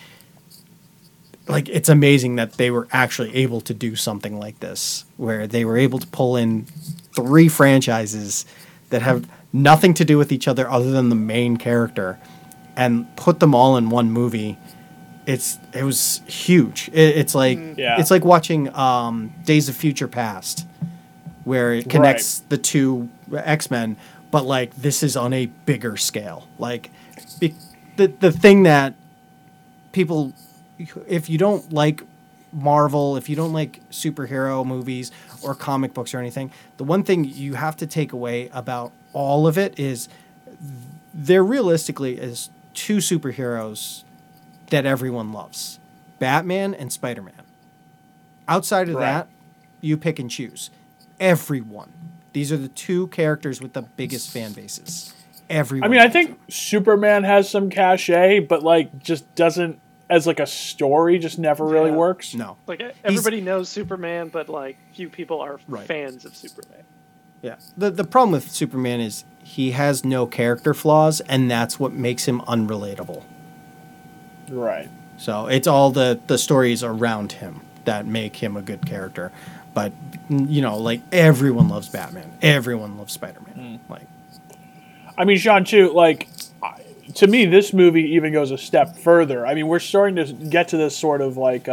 Like it's amazing that they were actually able to do something like this, where they were able to pull in three franchises that have nothing to do with each other other than the main character, and put them all in one movie. It was huge. It's like it's like watching Days of Future Past, where it connects the two X-Men, but like this is on a bigger scale. Like the thing that people, if you don't like Marvel, if you don't like superhero movies or comic books or anything, the one thing you have to take away about all of it is there realistically is two superheroes that everyone loves, Batman and Spider-Man. Outside of that, you pick and choose. Everyone. These are the two characters with the biggest fan bases. Everyone. I mean, I think Superman has some cachet, but like just doesn't, as like a story, just never really works. No. Like everybody knows Superman, but like few people are fans of Superman. Yeah. The problem with Superman is he has no character flaws, and that's what makes him unrelatable. Right. So it's all the stories around him that make him a good character. But, you know, like everyone loves Batman. Everyone loves Spider-Man. Mm. Like, I mean, Sean, too, like, to me, this movie even goes a step further. I mean, we're starting to get to this sort of like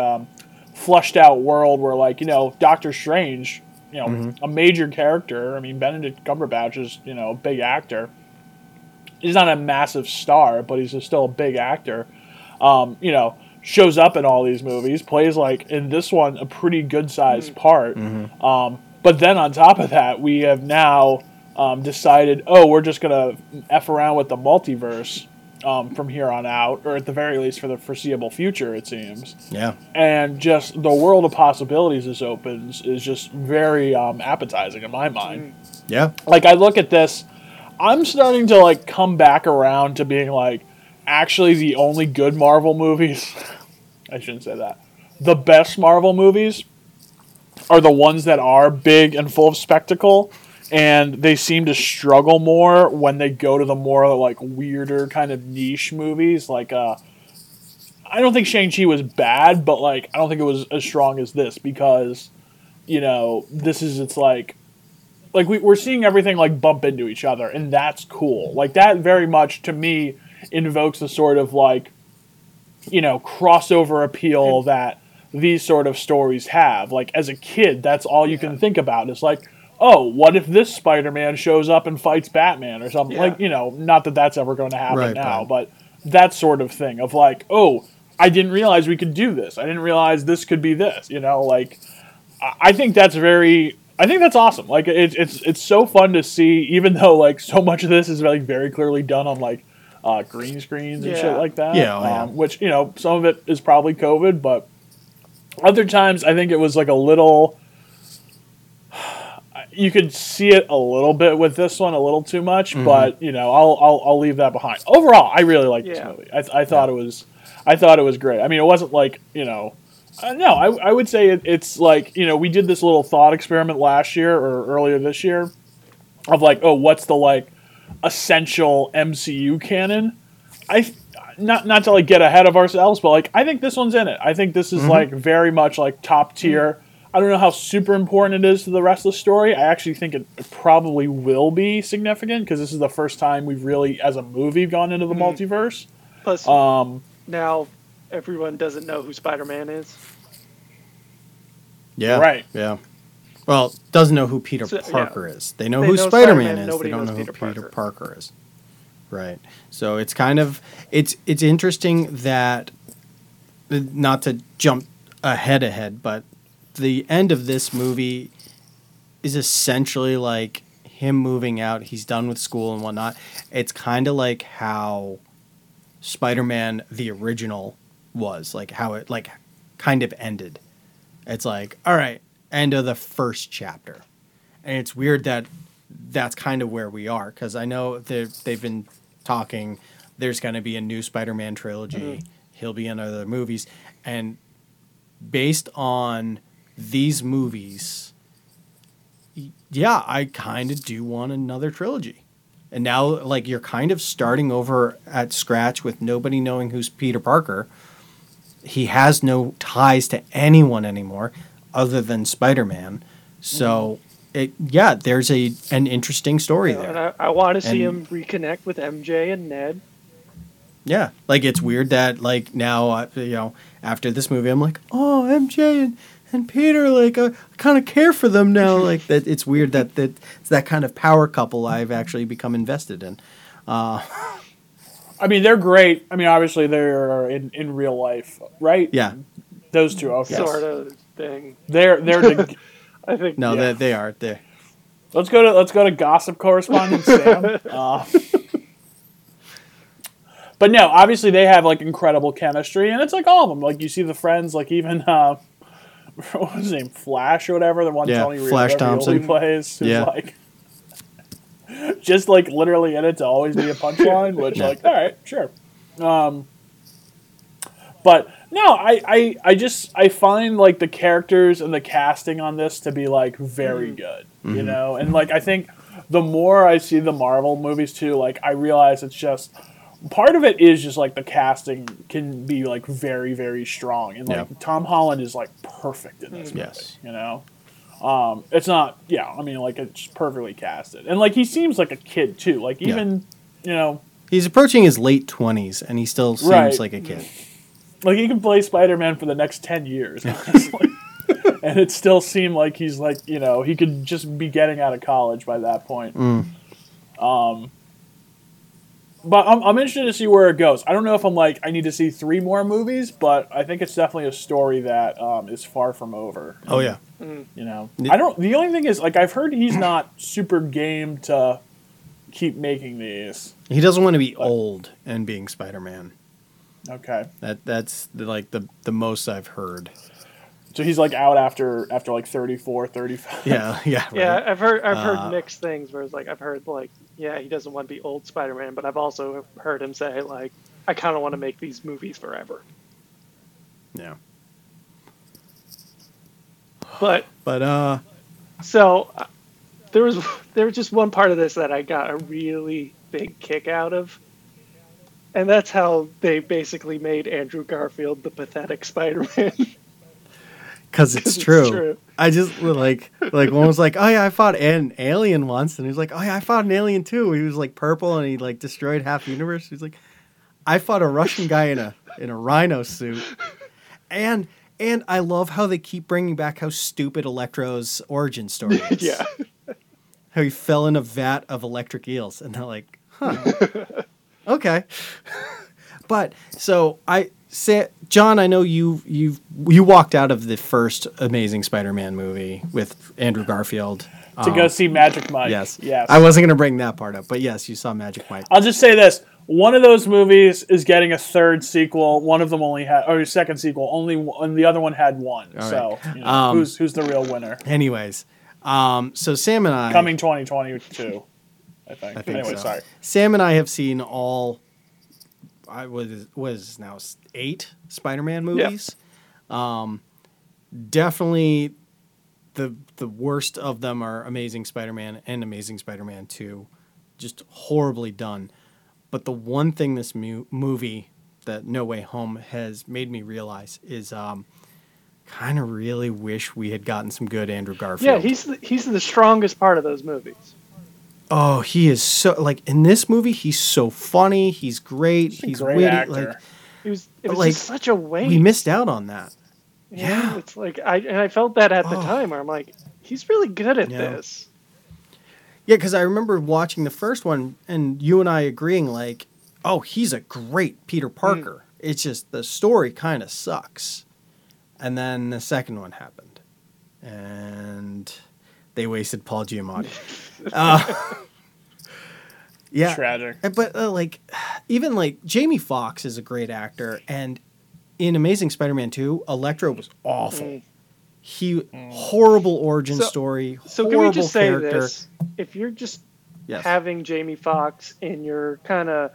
flushed out world where, like, you know, Doctor Strange, you know, a major character. I mean, Benedict Cumberbatch is, you know, a big actor. He's not a massive star, but he's still a big actor. You know, shows up in all these movies, plays like in this one a pretty good sized part. Mm-hmm. But then on top of that, we have now decided, oh, we're just gonna f around with the multiverse from here on out, or at the very least for the foreseeable future, it seems. Yeah. And just the world of possibilities this opens is just very appetizing in my mind. Yeah. Like, I look at this, I'm starting to, like, come back around to being, like, actually the only good Marvel movies, I shouldn't say that, the best Marvel movies are the ones that are big and full of spectacle. And they seem to struggle more when they go to the more, like, weirder kind of niche movies. Like, I don't think Shang-Chi was bad, but, like, I don't think it was as strong as this because, you know, this is, it's like we're seeing everything, like, bump into each other, and that's cool. Like, that very much, to me, invokes a sort of, like, you know, crossover appeal that these sort of stories have. Like, as a kid, that's all you can think about is, like, oh, what if this Spider-Man shows up and fights Batman or something? Like, you know, not that that's ever going to happen now, but that sort of thing of like, oh, I didn't realize we could do this. I didn't realize this could be this, you know, like, I think that's very, I think that's awesome. Like, it's so fun to see, even though, like, so much of this is, like, very clearly done on, like, green screens and shit like that. Yeah, which, you know, some of it is probably COVID, but Other times, I think it was like a little... You could see it a little bit with this one, a little too much, but you know, I'll leave that behind. Overall, I really liked this movie. I thought it was great. I mean, it wasn't like, you know, I would say it's like, you know, we did this little thought experiment last year or earlier this year of like, oh, what's the like essential MCU canon? Not to like get ahead of ourselves, but like I think this one's in it. I think this is like very much like top tier. I don't know how super important it is to the rest of the story. I actually think it probably will be significant because this is the first time we've really, as a movie, gone into the multiverse. Plus, now everyone doesn't know who Spider-Man is. Yeah. Right. Yeah. Well, doesn't know who Peter Parker is. They know who Spider-Man is. They don't know who Peter Parker is. Right. So it's kind of, it's interesting that, not to jump ahead, but the end of this movie is essentially like him moving out. He's done with school and whatnot. It's kind of like how Spider-Man, the original, was. Like how it like kind of ended. It's like, all right, end of the first chapter. And it's weird that that's kind of where we are. Because I know they've been talking. There's going to be a new Spider-Man trilogy. Mm-hmm. He'll be in other movies. And based on... these movies, yeah, I kind of do want another trilogy. And now, like, you're kind of starting over at scratch with nobody knowing who's Peter Parker. He has no ties to anyone anymore other than Spider-Man. So, there's an interesting story there. And I want to see him reconnect with MJ and Ned. Yeah, like, it's weird that, like, now, you know, after this movie, I'm like, oh, MJ and Peter, like, I kind of care for them now. Like, that, it's weird that it's that kind of power couple I've actually become invested in. I mean, they're great. I mean, obviously, they're in real life, right? Yeah, those two, okay, sort of thing. They're. I think no, yeah. they are. They. Let's go to gossip correspondent Sam. But no, obviously, they have like incredible chemistry, and it's like all of them. Like you see the friends, like even. What was his name? Flash or whatever. The one Tony Flash Thompson plays. Who's like just like literally in it to always be a punchline. Which like, all right, sure. But no, I find like the characters and the casting on this to be like very good. You know, and like I think the more I see the Marvel movies too, like I realize it's just. Part of it is just, like, the casting can be, like, very, very strong. And, like, Tom Holland is, like, perfect in this movie, you know? It's not, I mean, like, it's perfectly casted. And, like, he seems like a kid, too. Like, even, you know... He's approaching his late 20s, and he still seems like a kid. Like, he can play Spider-Man for the next 10 years, honestly. And it still seemed like he's, like, you know, he could just be getting out of college by that point. But I'm interested to see where it goes. I don't know if I'm like, I need to see 3 more movies, but I think it's definitely a story that is far from over. Oh, yeah. You know? The only thing is, like, I've heard he's not super game to keep making these. He doesn't want to be old and being Spider-Man. Okay. That's, like, the most I've heard. So he's, like, out after like, 34, 35. Yeah, right. Yeah, I've heard mixed things where it's, like, I've heard, like, yeah, he doesn't want to be old Spider-Man, but I've also heard him say, like, I kind of want to make these movies forever. Yeah. But. So, there was just one part of this that I got a really big kick out of. And that's how they basically made Andrew Garfield the pathetic Spider-Man. Because it's true. I just like one was like, oh yeah, I fought an alien once, and he was like, oh yeah, I fought an alien too. He was like purple and he like destroyed half the universe. He's like, I fought a Russian guy in a rhino suit, and I love how they keep bringing back how stupid Electro's origin story is. Yeah, how he fell in a vat of electric eels, and they're like, huh, okay, but so I. John, I know you walked out of the first Amazing Spider-Man movie with Andrew Garfield to go see Magic Mike. Yes. I wasn't going to bring that part up, but yes, you saw Magic Mike. I'll just say this: One of those movies is getting a third sequel. One of them only had, or a second sequel. Only and the other one had one. All so right. Who's the real winner? Anyways, so Sam and I coming 2022, I think. Anyway, so. Sorry. Sam and I have seen all. I was now 8 Spider-Man movies. Yep. Definitely, the worst of them are Amazing Spider-Man and Amazing Spider-Man 2, just horribly done. But the one thing this movie, that No Way Home, has made me realize is kind of really wish we had gotten some good Andrew Garfield. Yeah, he's the strongest part of those movies. Oh, he is so, like, in this movie, he's so funny. He's great. He's a great witty actor. Like, it was like, just such a waste. We missed out on that. Yeah. It's like, I felt that at the time where I'm like, he's really good at this. Yeah, because I remember watching the first one and you and I agreeing, like, oh, he's a great Peter Parker. Mm. It's just the story kind of sucks. And then the second one happened. And they wasted Paul Giamatti. Yeah. Tragic. But, like, even, like, Jamie Foxx is a great actor. And in Amazing Spider-Man 2, Electro was awful. Mm. Horrible origin story. So can we just say this? If you're just having Jamie Foxx in your kind of,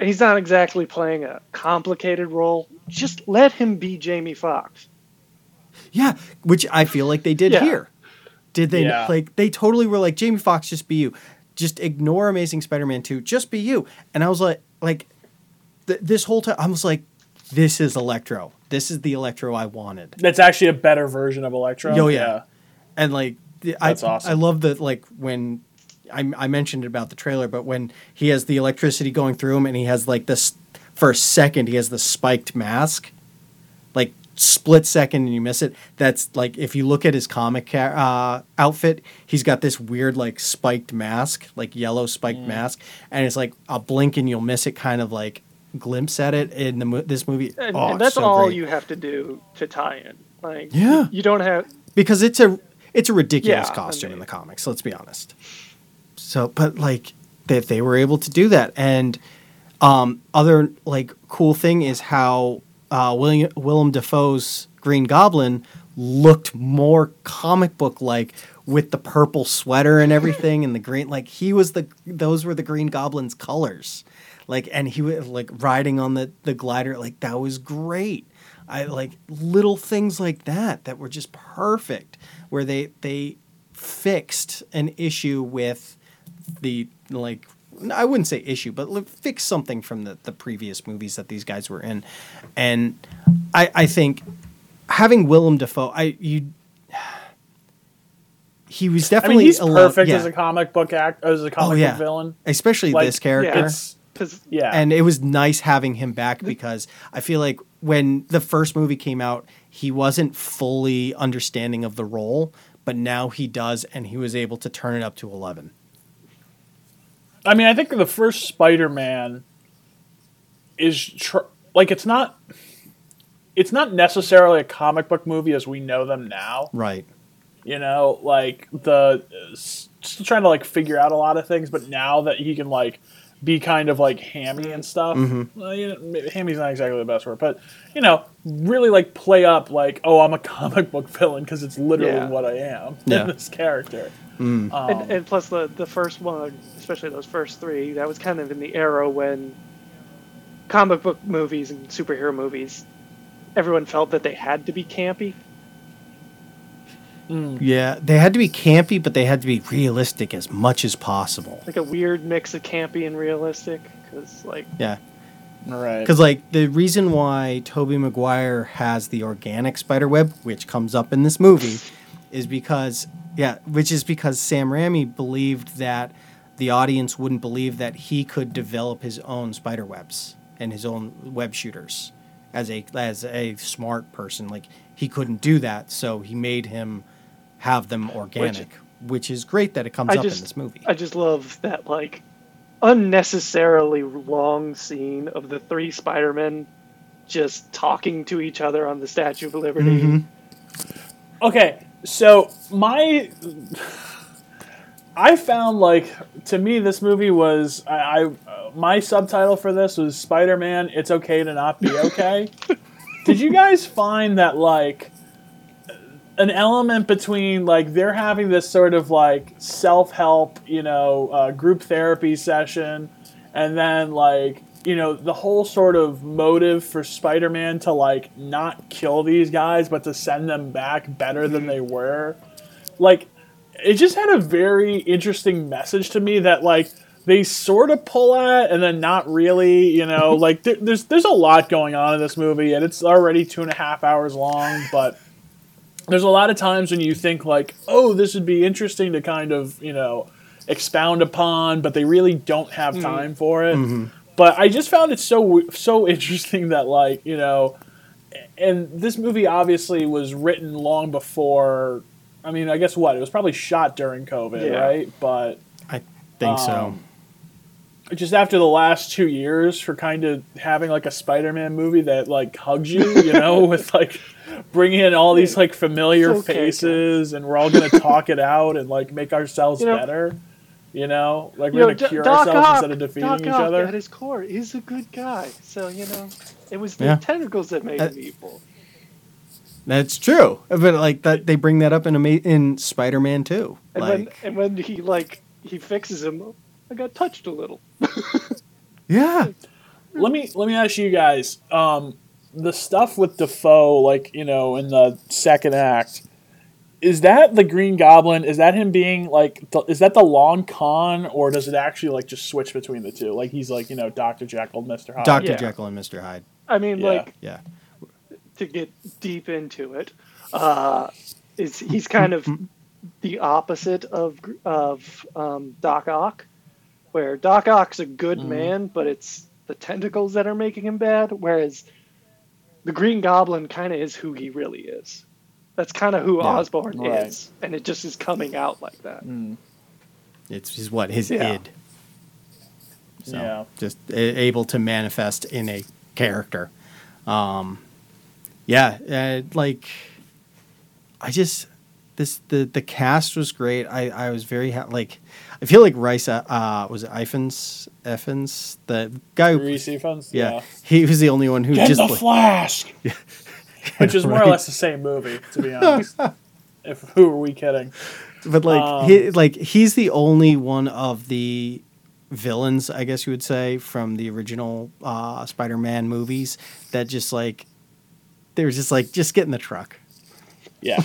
he's not exactly playing a complicated role, just let him be Jamie Foxx. Yeah, which I feel like they did here. Did they like? They totally were like, Jamie Foxx, just be you. Just ignore Amazing Spider-Man 2. Just be you. And I was like this whole time, I was like, this is Electro. This is the Electro I wanted. That's actually a better version of Electro. Oh, yeah. And, like, that's awesome. I love that, like, when I mentioned it about the trailer, but when he has the electricity going through him and he has, like, this, for a second, he has the spiked mask, like, split second and you miss it. That's, like, if you look at his comic outfit, he's got this weird, like, spiked mask, like, yellow spiked mask. And it's, like, a blink and you'll miss it kind of, like, glimpse at it in this movie, and that's so all great. You have to do to tie in. Like, you don't have, because it's a ridiculous costume in the comics. Let's be honest. So, but like that, they were able to do that, and other like cool thing is how Willem Dafoe's Green Goblin looked more comic book like with the purple sweater and everything, and the green. Like he was those were the Green Goblin's colors. Like, and he was like riding on the glider. Like, that was great. I like little things like that were just perfect, where they fixed an issue with the, like, I wouldn't say issue, but fixed something from the previous movies that these guys were in. And I think having Willem Dafoe, he was definitely, I mean, he's perfect as a comic book book villain, especially like, this character. Yeah. And it was nice having him back, because I feel like when the first movie came out, he wasn't fully understanding of the role, but now he does, and he was able to turn it up to 11. I mean, I think the first Spider-Man is like, it's not necessarily a comic book movie as we know them now. Right. You know, like still trying to like figure out a lot of things, but now that he can like be kind of like hammy and stuff. Mm-hmm. Well, you know, hammy's not exactly the best word, but you know, really like play up like, oh, I'm a comic book villain, because it's literally what I am in this character. Mm. And plus the first one, especially those first three, that was kind of in the era when comic book movies and superhero movies, everyone felt that they had to be campy. Mm. Yeah, they had to be campy, but they had to be realistic as much as possible. Like a weird mix of campy and realistic, because like right. Because like the reason why Tobey Maguire has the organic spiderweb, which comes up in this movie, is because Sam Raimi believed that the audience wouldn't believe that he could develop his own spiderwebs and his own web shooters as a smart person. Like he couldn't do that, so he made him have them organic, which is great that it comes up in this movie. I just love that like unnecessarily long scene of the three Spider-Men just talking to each other on the Statue of Liberty. Mm-hmm. Okay, so I found, like, to me, this movie was, my subtitle for this was Spider-Man, It's Okay to Not Be Okay. Did you guys find that, like, an element between, like, they're having this sort of, like, self-help, you know, group therapy session, and then, like, you know, the whole sort of motive for Spider-Man to, like, not kill these guys, but to send them back better than they were, like, it just had a very interesting message to me that, like, they sort of pull at and then not really, you know, like, there's a lot going on in this movie, and it's already 2.5 hours long, but there's a lot of times when you think, like, oh, this would be interesting to kind of, you know, expound upon, but they really don't have time for it. Mm-hmm. But I just found it so interesting that, like, you know, and this movie obviously was written long before, I mean, I guess what? It was probably shot during COVID, right? But I think so. Just after the last 2 years for kind of having, like, a Spider-Man movie that, like, hugs you, you know, with, like, bringing in all these, like, familiar faces, and we're all going to talk it out and, like, make ourselves better, you know? Like, we're going to cure ourselves instead of defeating each other. At his core, he's a good guy. So, you know, it was the tentacles that made him evil. That's true, but like that, they bring that up in Spider-Man 2. And, like, when he he fixes him, I got touched a little. Yeah. Let me ask you guys. The stuff with Defoe, like, you know, in the second act, is that the Green Goblin? Is that him being like? Is that the long con, or does it actually like just switch between the two? Like he's like, you know, Dr. Jekyll, Mr. Hyde. Dr. Jekyll and Mr. Hyde. I mean, to get deep into it, he's kind of the opposite of Doc Ock, where Doc Ock's a good man, but it's the tentacles that are making him bad, whereas the Green Goblin kind of is who he really is. That's kind of who Osborn is, and it just is coming out like that. It's what his id. So just able to manifest in a character. The cast was great. I was very happy. Like, I feel like Rice, was it Ifans? The guy who... Reese Ifans? Yeah. He was the only one who the Flask! Yeah. Which is more or less the same movie, to be honest. Who are we kidding? But, like, he's the only one of the villains, I guess you would say, from the original Spider-Man movies that just, like... They were just like, just get in the truck. Yeah,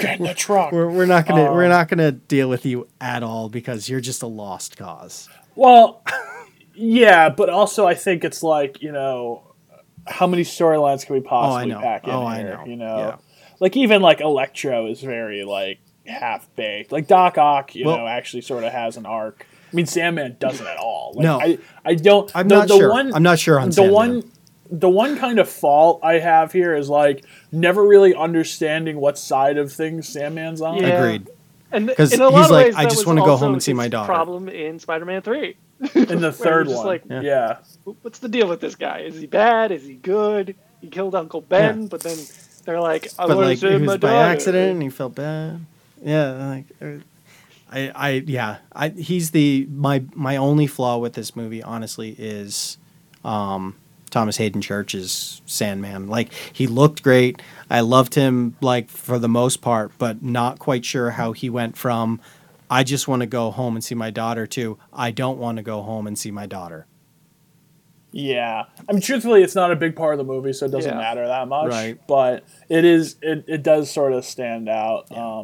get in the truck. We're not gonna deal with you at all because you're just a lost cause. Well, yeah, but also I think it's like, you know, how many storylines can we possibly pack in here? I know. You know, like even like Electro is very like half baked. Like Doc Ock, you know, actually sort of has an arc. I mean, Sandman doesn't at all. Like, no, I don't. I'm not sure on the Sandman. The one kind of fault I have here is, like, never really understanding what side of things Sandman's on. Yeah. Agreed. Because he's like, I just want to go home and see my daughter. Problem in Spider-Man 3. In the third one. Like, what's the deal with this guy? Is he bad? Is he good? He killed Uncle Ben, but then they're like, I want to save my daughter. But, like, by accident, and he felt bad. Yeah, like... he's the... My only flaw with this movie, honestly, is... Thomas Hayden Church's Sandman. Like, he looked great. I loved him, like, for the most part, but not quite sure how he went from I just want to go home and see my daughter to I don't want to go home and see my daughter. Yeah. I mean, truthfully, it's not a big part of the movie, so it doesn't matter that much. Right. But it does sort of stand out. Yeah.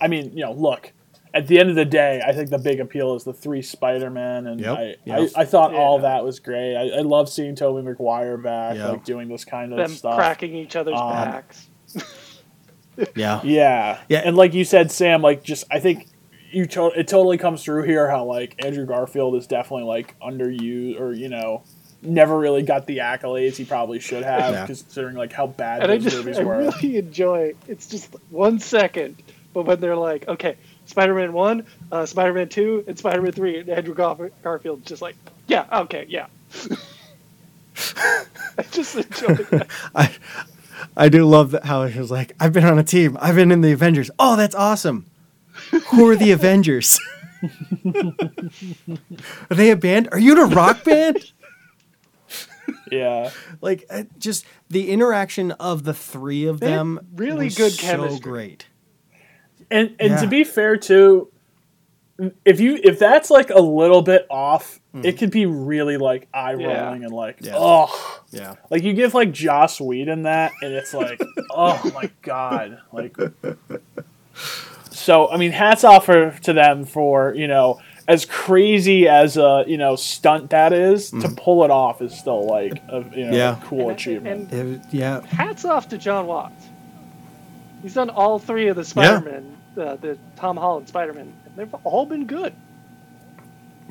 I mean, you know, look, at the end of the day, I think the big appeal is the three Spider-Men, and I thought all that was great. I love seeing Tobey Maguire back, like doing this kind of stuff, cracking each other's backs. Yeah. And like you said, Sam, like just I think it totally comes through here how like Andrew Garfield is definitely like underused, or you know, never really got the accolades he probably should have, considering like how bad movies were. I really enjoy. It's just 1 second, but when they're like, okay. Spider-Man 1, Spider-Man 2, and Spider-Man 3, and Andrew Garfield's just like, I just enjoy that. I do love how he was like, I've been on a team. I've been in the Avengers. Oh, that's awesome. Who are the Avengers? Are they a band? Are you in a rock band? Yeah. Like, just the interaction of the three of them really was good chemistry. So great. And yeah. To be fair, too, if that's like a little bit off, it could be really like eye-rolling and like, oh. Yeah. Like you give like Joss Whedon that and it's like, oh my God. Like, so, I mean, hats off to them for, you know, as crazy as a, you know, stunt that is, to pull it off is still like a cool achievement. And hats off to John Watts. He's done all three of the Spider-Man, the Tom Holland Spider-Man. They've all been good.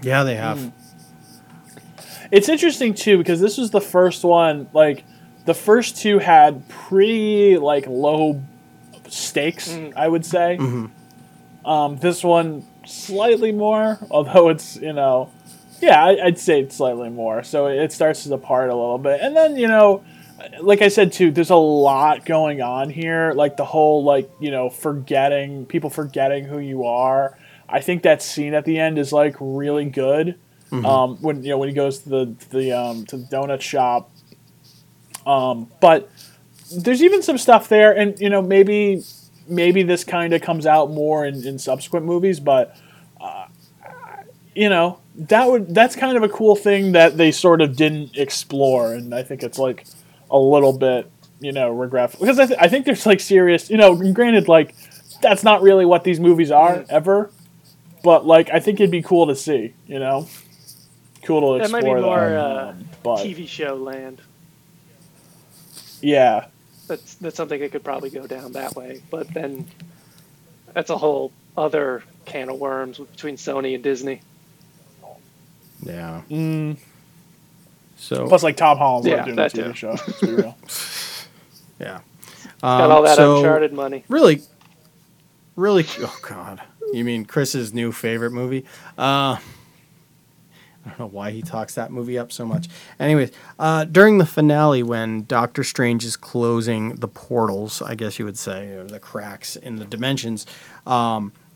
Yeah, they have. It's interesting, too, because this was the first one, like, the first two had pretty, like, low stakes, I would say. Mm-hmm. This one, slightly more, although it's, you know, I'd say it's slightly more. So it starts to depart a little bit. And then, you know, like I said, too, there's a lot going on here. Like, the whole, like, you know, people forgetting who you are. I think that scene at the end is like really good. Mm-hmm. When he goes to the donut shop. But there's even some stuff there, and you know maybe this kind of comes out more in subsequent movies. But you know that's kind of a cool thing that they sort of didn't explore, and I think it's like a little bit regretful because I think there's like serious granted like that's not really what these movies are ever. But, like, I think it'd be cool to see, you know? Cool to explore that. Might be more TV show land. Yeah. That's something that could probably go down that way. But then that's a whole other can of worms between Sony and Disney. Yeah. So plus, like, Tom Holland doing a TV show. Let's be real. Yeah. Got all that Uncharted money. Really, oh, God. You mean Chris's new favorite movie? I don't know why he talks that movie up so much. Anyways, during the finale when Doctor Strange is closing the portals, I guess you would say, or the cracks in the dimensions,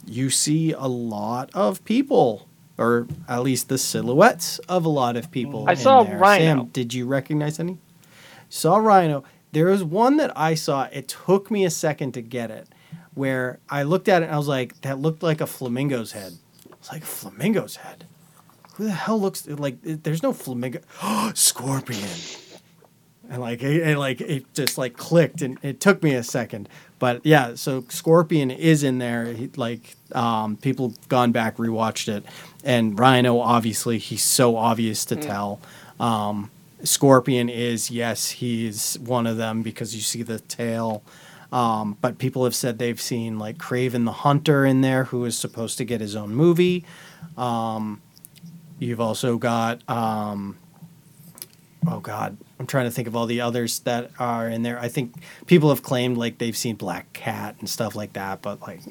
you see a lot of people, or at least the silhouettes of a lot of people. I saw there. Rhino. Sam, did you recognize any? Saw Rhino. There was one that I saw. It took me a second to get it. Where I looked at it and I was like, that looked like a flamingo's head. It's like a flamingo's head. Who the hell looks like? There's no flamingo. Scorpion. And like it just like clicked, and it took me a second. But yeah, so Scorpion is in there. He, like people gone back rewatched it, and Rhino obviously he's so obvious to tell. Scorpion is he's one of them because you see the tail. But people have said they've seen like Kraven the Hunter in there, who is supposed to get his own movie. You've also got, oh God, I'm trying to think of all the others that are in there. I think people have claimed like they've seen Black Cat and stuff like that, but like,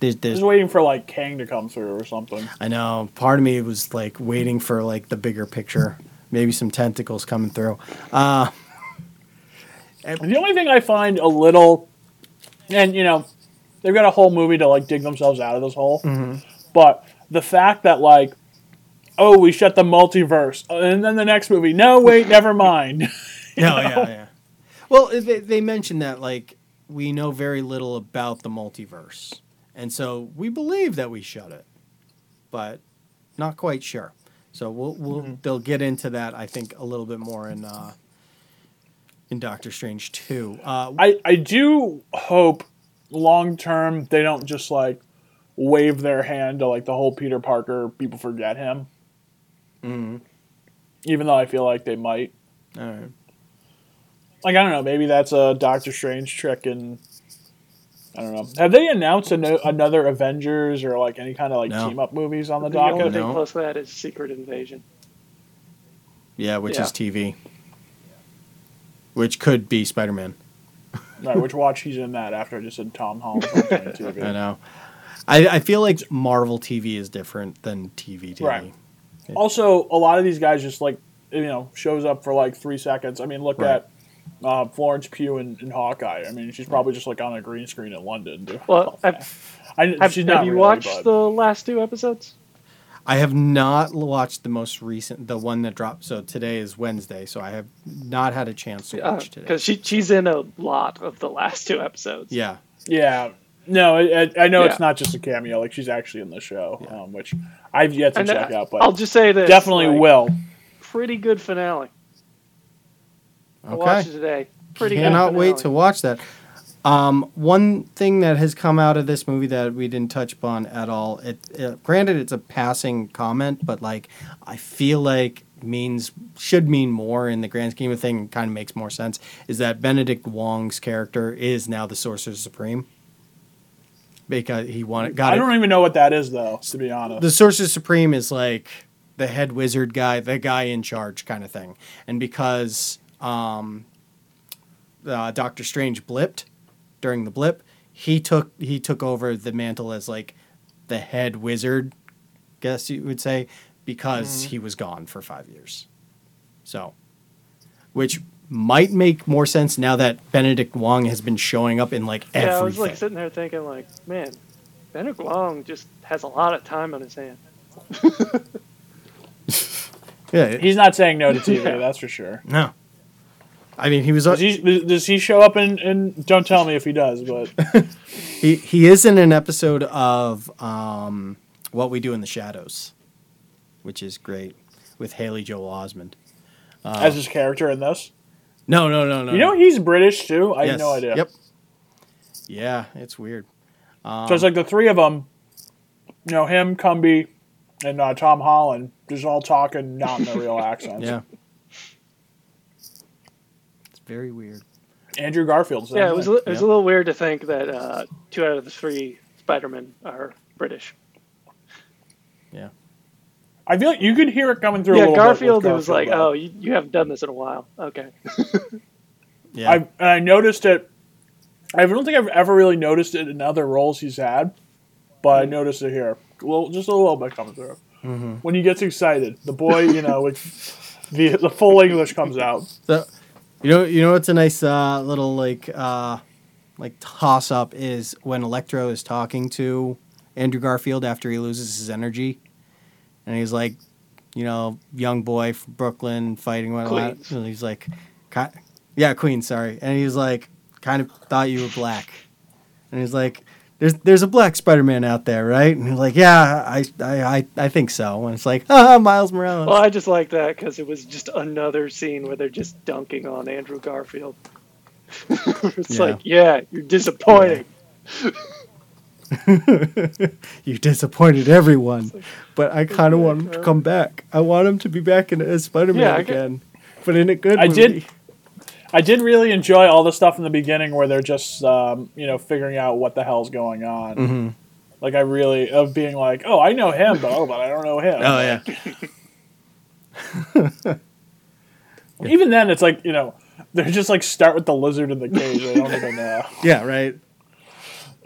there's just waiting for like Kang to come through or something. I know. Part of me was like waiting for like the bigger picture, maybe some tentacles coming through. The only thing I find a little, and you know, they've got a whole movie to like dig themselves out of this hole, but the fact that like, oh, we shut the multiverse, and then the next movie, no, wait, never mind. Yeah. Well, they mentioned that like we know very little about the multiverse, and so we believe that we shut it, but not quite sure. So they'll get into that I think a little bit more in Doctor Strange 2. I do hope long term they don't just like wave their hand to like the whole Peter Parker, people forget him. Mm-hmm. Even though I feel like they might. All right. Like, I don't know, maybe that's a Doctor Strange trick, and I don't know. Have they announced another Avengers or like any kind of like team-up movies on the docket? The only thing close to that is Secret Invasion. Yeah, which is TV. Which could be Spider-Man. Right, which watch he's in that after I just said Tom Holland. I know. I feel like Marvel TV is different than TV. Right. Also, a lot of these guys just like, shows up for like 3 seconds. I mean, look at Florence Pugh in Hawkeye. I mean, she's probably just like on a green screen in London. Doing well, have you watched the last two episodes? I have not watched the most recent, the one that dropped. So today is Wednesday, so I have not had a chance to watch today. Because she's in a lot of the last two episodes. Yeah. Yeah. No, I know it's not just a cameo. Like, she's actually in the show, which I've yet to check out. But I'll just say this. Definitely will. Pretty good finale. Okay. Watch it today. Cannot wait to watch that. One thing that has come out of this movie that we didn't touch upon at all, granted it's a passing comment, but like I feel like should mean more in the grand scheme of thing, kind of makes more sense, is that Benedict Wong's character is now the Sorcerer Supreme. Because he got it. I don't even know what that is, though, to be honest. The Sorcerer Supreme is like the head wizard guy, the guy in charge kind of thing. And because Doctor Strange blipped, during the blip, he took over the mantle as like the head wizard, guess you would say, because he was gone for 5 years. So, which might make more sense now that Benedict Wong has been showing up in like everything. Yeah, I was like sitting there thinking like, man, Benedict Wong just has a lot of time on his hand. Yeah, he's not saying no to TV, that's for sure. No. I mean, he was. Does he show up in? Don't tell me if he does, but he is in an episode of What We Do in the Shadows, which is great, with Haley Joel Osment as his character in this. No. You know he's British too. I had no idea. Yep. Yeah, it's weird. So it's like the three of them. You know him, Cumby, and Tom Holland, just all talking not in their real accents. Yeah. Very weird. Andrew Garfield's there. Yeah, it was a little weird to think that 2 out of the 3 Spider-Men are British. Yeah. I feel like you could hear it coming through a little bit. Garfield was like, oh, you haven't done this in a while. Okay. Yeah. I noticed it. I don't think I've ever really noticed it in other roles he's had, but I noticed it here. Well, just a little bit coming through. Mm-hmm. When he gets excited, the boy, the full English comes out. You know what's a nice little like toss up is when Electro is talking to Andrew Garfield after he loses his energy, and he's like, young boy from Brooklyn fighting one lot, and he's like, Queens, sorry, and he's like, kind of thought you were black, and he's like, there's a black Spider-Man out there, right? And he's like, yeah, I think so. And it's like, Miles Morales. Well, I just like that because it was just another scene where they're just dunking on Andrew Garfield. It's you're disappointing. Yeah. You disappointed everyone. Like, but I kind of want him to come back. I want him to be back as Spider-Man again. But in a good movie. I did really enjoy all the stuff in the beginning where they're just, figuring out what the hell's going on. Mm-hmm. Like, of being like, oh, I know him, but I don't know him. Oh, yeah. Even then, it's like, they're just like, start with the lizard in the cage. I don't even know. Yeah, right.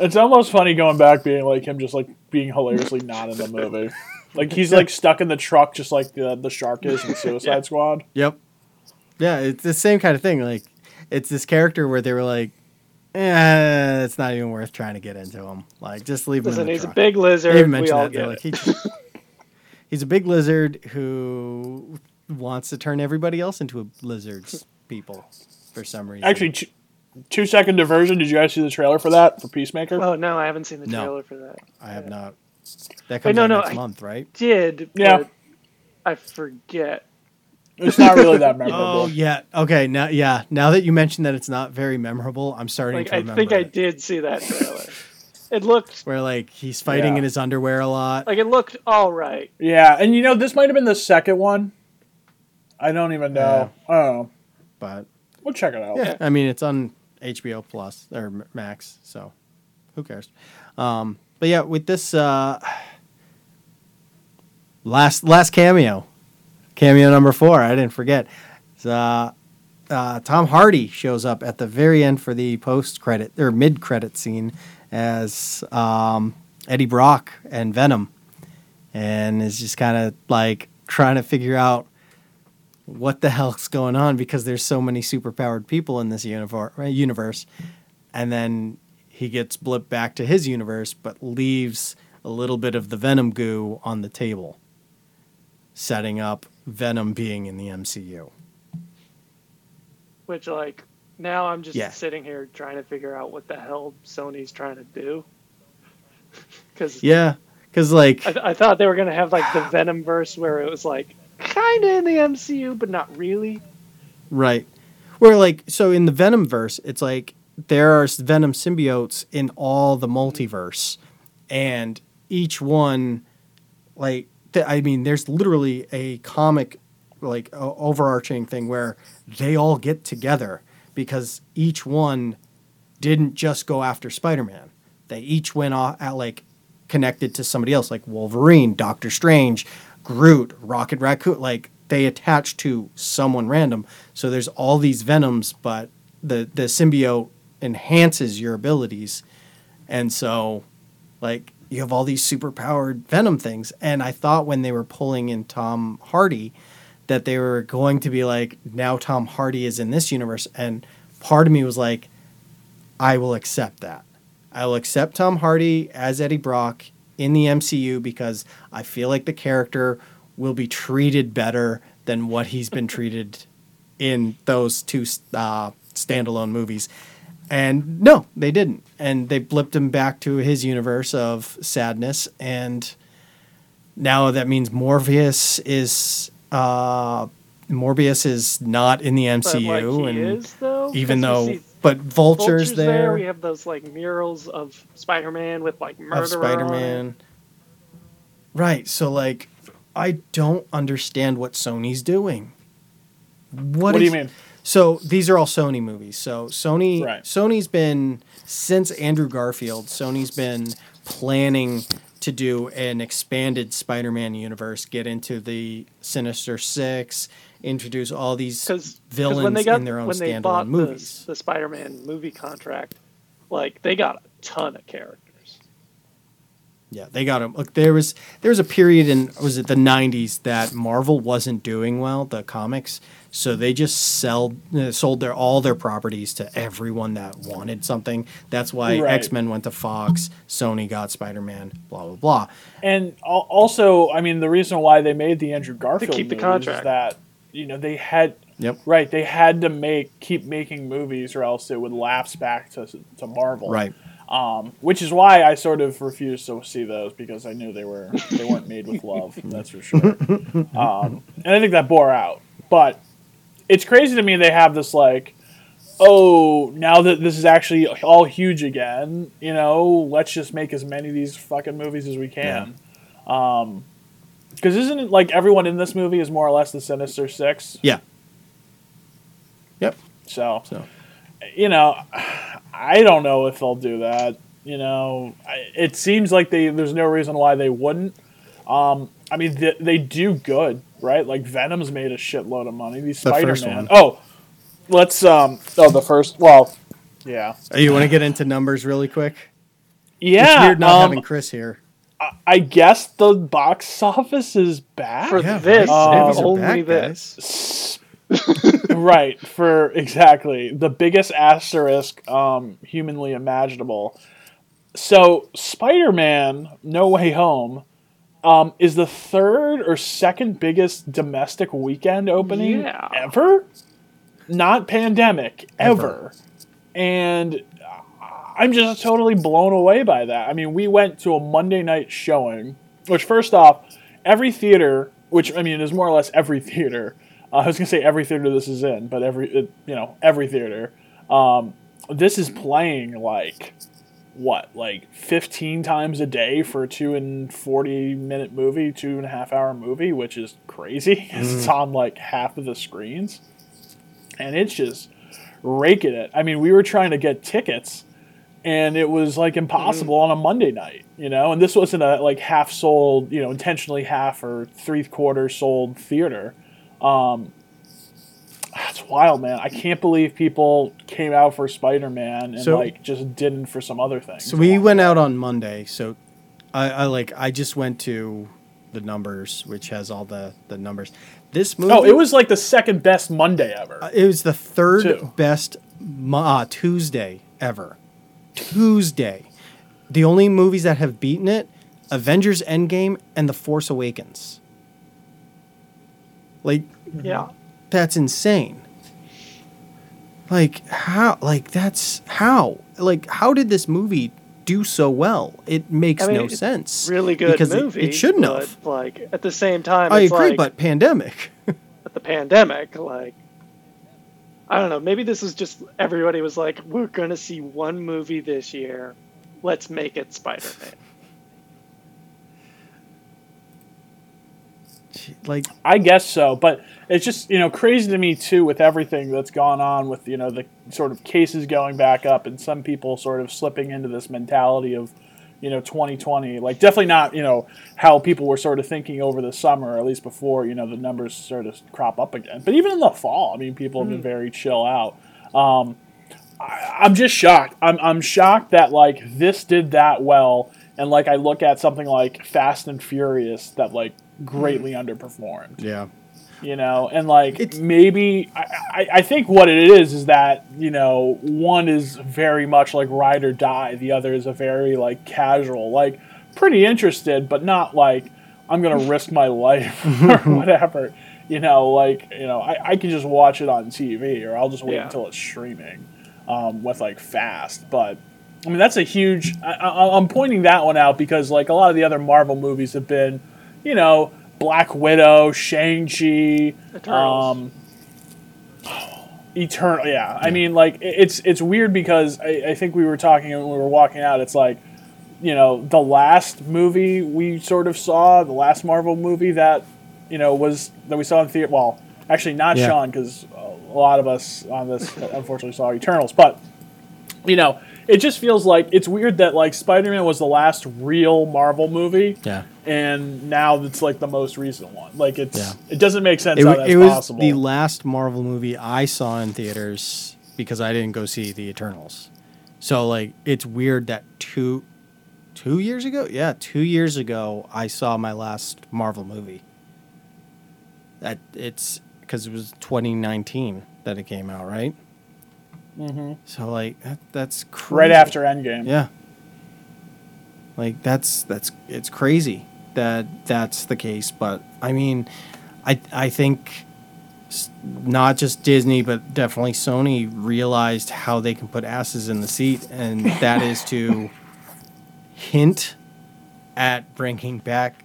It's almost funny going back being like him just like being hilariously not in the movie. Like, he's like stuck in the truck just like the shark is in Suicide Squad. Yep. Yeah, it's the same kind of thing. Like, it's this character where they were like, it's not even worth trying to get into him. Like, just leave him in the truck. He's a big lizard. They even mentioned that. They're like, he's a big lizard who wants to turn everybody else into lizards people for some reason. Actually, 2-second diversion. Did you guys see the trailer for that, for Peacemaker? Oh, no, I haven't seen the trailer for that. I have not. That comes out next month, right? Did. Yeah. I forget. It's not really that memorable. Oh, yeah. Okay, now that you mentioned that it's not very memorable, I'm starting to remember. I think I did see that trailer. It looked... Where, like, he's fighting in his underwear a lot. Like, it looked all right. Yeah, and this might have been the second one. I don't even know. Yeah. I don't know. But... We'll check it out. Yeah, I mean, it's on HBO Plus, or Max, so who cares? But yeah, with this last cameo... Cameo number 4, I didn't forget. Tom Hardy shows up at the very end for the post-credit or mid-credit scene as Eddie Brock and Venom, and is just kind of like trying to figure out what the hell's going on, because there's so many superpowered people in this universe. And then he gets blipped back to his universe, but leaves a little bit of the Venom goo on the table, setting up Venom being in the MCU. Which, like, now I'm just sitting here trying to figure out what the hell Sony's trying to do. Because, like... I thought they were going to have, like, the Venomverse where it was, like, kind of in the MCU, but not really. Right. Where, like, so in the Venomverse, it's like there are Venom symbiotes in all the multiverse. And each one, like, there's literally a comic, like, overarching thing where they all get together because each one didn't just go after Spider-Man. They each went off at, like, connected to somebody else, like Wolverine, Doctor Strange, Groot, Rocket Raccoon. Like, they attach to someone random. So there's all these Venoms, but the symbiote enhances your abilities. And so, like, you have all these superpowered Venom things. And I thought when they were pulling in Tom Hardy that they were going to be like, now Tom Hardy is in this universe. And part of me was like, I will accept that. I will accept Tom Hardy as Eddie Brock in the MCU because I feel like the character will be treated better than what he's been treated in those two standalone movies. And no, they didn't. And they blipped him back to his universe of sadness. And now that means Morbius is not in the MCU. But But Vulture's there. We have those, like, murals of Spider-Man with, like, murder of Spider-Man. Right. So, like, I don't understand what Sony's doing. What do you mean? So these are all Sony movies. So Sony's been, since Andrew Garfield, Sony's been planning to do an expanded Spider-Man universe, get into the Sinister Six, introduce all these villains in their own standalone movies. The Spider-Man movie contract, like, they got a ton of characters. Yeah, they got them. Look, there was a period in, was it the 90s, that Marvel wasn't doing well, the comics, so they just sold all their properties to everyone that wanted something. That's why X-Men went to Fox, Sony got Spider-Man, blah, blah, blah. And also, I mean, the reason why they made the Andrew Garfield movie is that, you know, they had they had to keep making movies, or else it would lapse back to Marvel. Right. Which is why I sort of refused to see those, because I knew they weren't made with love, that's for sure. And I think that bore out. But it's crazy to me they have this, like, oh, now that this is actually all huge again, you know, let's just make as many of these fucking movies as we can. Yeah. Because isn't it like everyone in this movie is more or less the Sinister Six? Yeah. Yep. So, you know, I don't know if they'll do that. You know, it seems like there's no reason why they wouldn't. I mean, they do good, right? Like, Venom's made a shitload of money. These Spider-Man. Oh, the first. Well, yeah. Oh, you want to get into numbers really quick? Yeah. It's weird not having Chris here. I guess the box office is back for this. Only this, right? For exactly the biggest asterisk humanly imaginable. So, Spider-Man: No Way Home is the third or second biggest domestic weekend opening ever, not pandemic ever, and I'm just totally blown away by that. I mean, we went to a Monday night showing, which, first off, every theater, which, I mean, is more or less every theater. I was going to say every theater this is in, but every theater. This is playing, like, what, like 15 times a day for a 2 and 40-minute movie, 2.5-hour movie, which is crazy. It's on, like, half of the screens. And it's just raking it. I mean, we were trying to get tickets, and it was, like, impossible on a Monday night, you know? And this wasn't a, like, half-sold, you know, intentionally half or three-quarter-sold theater. That's wild, man. I can't believe people came out for Spider-Man and, so, like, just didn't for some other things. So we went out on Monday. So I just went to the numbers, which has all the numbers. This movie. Oh, it was like the second best Monday ever. It was the third best Tuesday ever. Tuesday. The only movies that have beaten it: Avengers: Endgame and The Force Awakens. Like, yeah, that's insane. Like, how? Like, that's how? Like, how did this movie do so well? It makes no sense. Really good because movie. It shouldn't have. Like, at the same time, I agree. Like, but pandemic. But the pandemic, like, I don't know. Maybe this is just everybody was like, we're gonna see one movie this year. Let's make it Spider-Man. Like, I guess so, but it's just, you know, crazy to me too with everything that's gone on with, you know, the sort of cases going back up and some people sort of slipping into this mentality of, you know, 2020, like, definitely not, you know, how people were sort of thinking over the summer, or at least before, you know, the numbers sort of crop up again, but even in the fall, I mean, people have been very chill out. I'm just shocked. I'm shocked that, like, this did that well, and, like, I look at something like Fast and Furious that, like, greatly underperformed. Yeah. You know, and, like, it's, maybe I think what it is that, you know, one is very much like ride or die. The other is a very, like, casual, like, pretty interested, but not like I'm going to risk my life or whatever. You know, like, you know, I can just watch it on TV, or I'll just wait until it's streaming with, like, Fast. But, I mean, that's a huge... I'm pointing that one out because, like, a lot of the other Marvel movies have been, you know, Black Widow, Shang-Chi, Eternal. Yeah, I mean, like, it's weird because I think we were talking when we were walking out. It's like, you know, the last movie we sort of saw, the last Marvel movie that, you know, was that we saw in theater. Well, actually, not Sean, because a lot of us on this unfortunately saw Eternals, but, you know, it just feels like it's weird that, like, Spider-Man was the last real Marvel movie, and now it's, like, the most recent one. Like, it's it doesn't make sense how that's possible. It was the last Marvel movie I saw in theaters because I didn't go see The Eternals. So, like, it's weird that two years ago? Yeah, 2 years ago I saw my last Marvel movie. That it's because it was 2019 that it came out, right? Mm-hmm. So, like, that's crazy. Right after Endgame. Yeah. Like, that's it's crazy that that's the case. But, I mean, I think not just Disney, but definitely Sony realized how they can put asses in the seat, and that is to hint at bringing back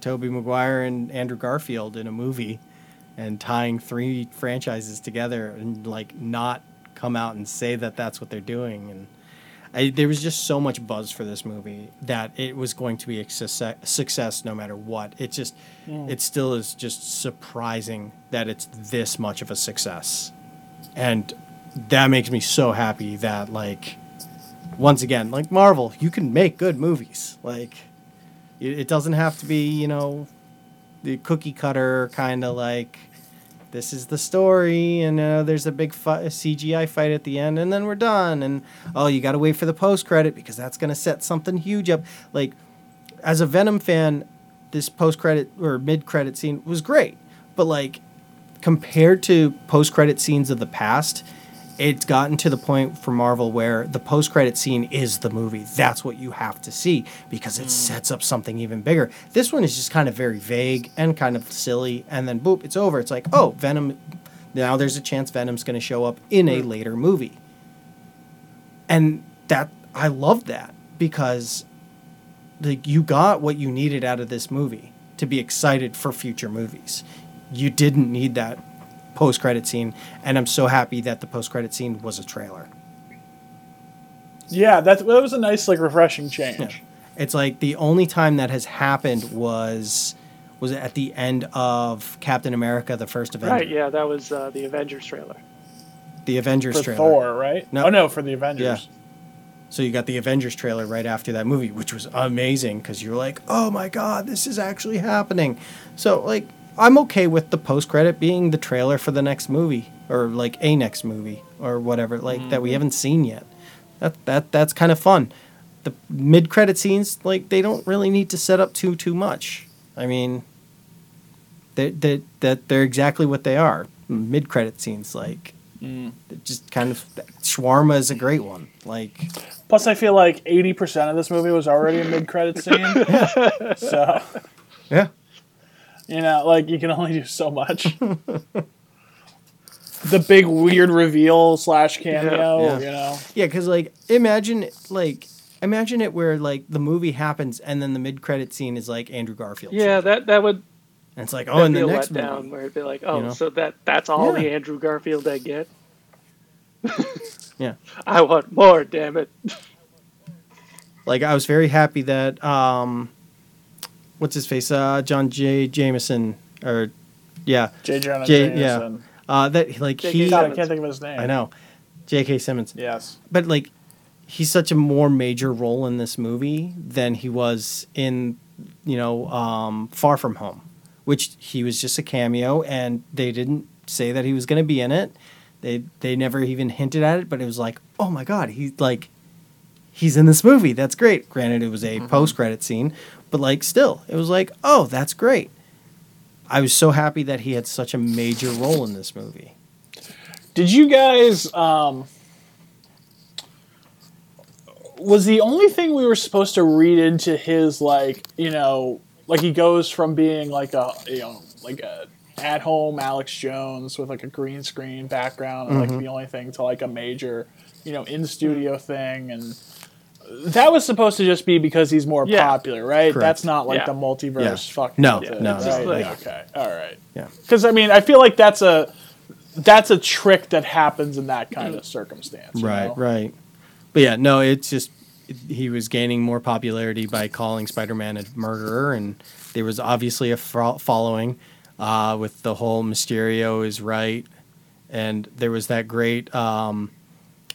Tobey Maguire and Andrew Garfield in a movie and tying three franchises together and, like, not come out and say that that's what they're doing. And there was just so much buzz for this movie that it was going to be a success no matter what. It just it still is just surprising that it's this much of a success, and that makes me so happy that, like, once again, like, Marvel, you can make good movies. Like, it doesn't have to be, you know, the cookie cutter kind of, like, this is the story, and there's a big CGI fight at the end, and then we're done. And, oh, you got to wait for the post-credit because that's going to set something huge up. Like, as a Venom fan, this post-credit or mid-credit scene was great. But, like, compared to post-credit scenes of the past, it's gotten to the point for Marvel where the post-credit scene is the movie. That's what you have to see because it sets up something even bigger. This one is just kind of very vague and kind of silly, and then boop, it's over. It's like, oh, Venom. Now there's a chance Venom's going to show up in a later movie. And that, I love that because, like, you got what you needed out of this movie to be excited for future movies. You didn't need that post-credit scene, and I'm so happy that the post-credit scene was a trailer. Yeah, that was a nice, like, refreshing change. Yeah. It's like the only time that has happened was at the end of Captain America: The First Avenger. Right, yeah, that was the Avengers trailer. The Avengers trailer. For Thor, right? No. Oh, no, for the Avengers. Yeah. So you got the Avengers trailer right after that movie, which was amazing because you were like, oh my god, this is actually happening. So, like, I'm okay with the post-credit being the trailer for the next movie, or, like, a next movie or whatever, like, that we haven't seen yet. That's kind of fun. The mid-credit scenes, like, they don't really need to set up too much. I mean, they're exactly what they are. Mid-credit scenes, like, just kind of shawarma is a great one. Like, plus, I feel like 80% of this movie was already a mid-credit scene. Yeah. So, yeah, you know, like, you can only do so much. The big weird reveal / cameo, yeah. You know, yeah, because like imagine it where like the movie happens and then the mid-credit scene is like Andrew Garfield. Yeah, that would. And it's like, oh, in the next one. That'd be a letdown where it'd be like, oh, you know? So that's all the Andrew Garfield I get? Yeah. I want more, damn it. Like, I was very happy that, what's his face? John J. Jameson, or, yeah. J. Jonah Jameson. Yeah. That, like, God, I can't think of his name. I know. J.K. Simmons. Yes. But, like, he's such a more major role in this movie than he was in, you know, Far From Home. Which he was just a cameo, and they didn't say that he was going to be in it. They never even hinted at it, but it was like, oh my God, he's in this movie. That's great. Granted, it was a post-credit scene, but like still, it was like, oh, that's great. I was so happy that he had such a major role in this movie. Did you guys? Was the only thing we were supposed to read into his, like, you know? Like, he goes from being, like, a, you know, like a at-home Alex Jones with, like, a green screen background and, like, the only thing to, like, a major, you know, in-studio thing. And that was supposed to just be because he's more popular, right? Correct. That's not, like, the multiverse fucking thing. No. Right? Like, okay. All right. Yeah. Because, I mean, I feel like that's a trick that happens in that kind of circumstance. Right, right. But, yeah, no, it's just... He was gaining more popularity by calling Spider-Man a murderer, and there was obviously a following with the whole Mysterio is right. And there was that great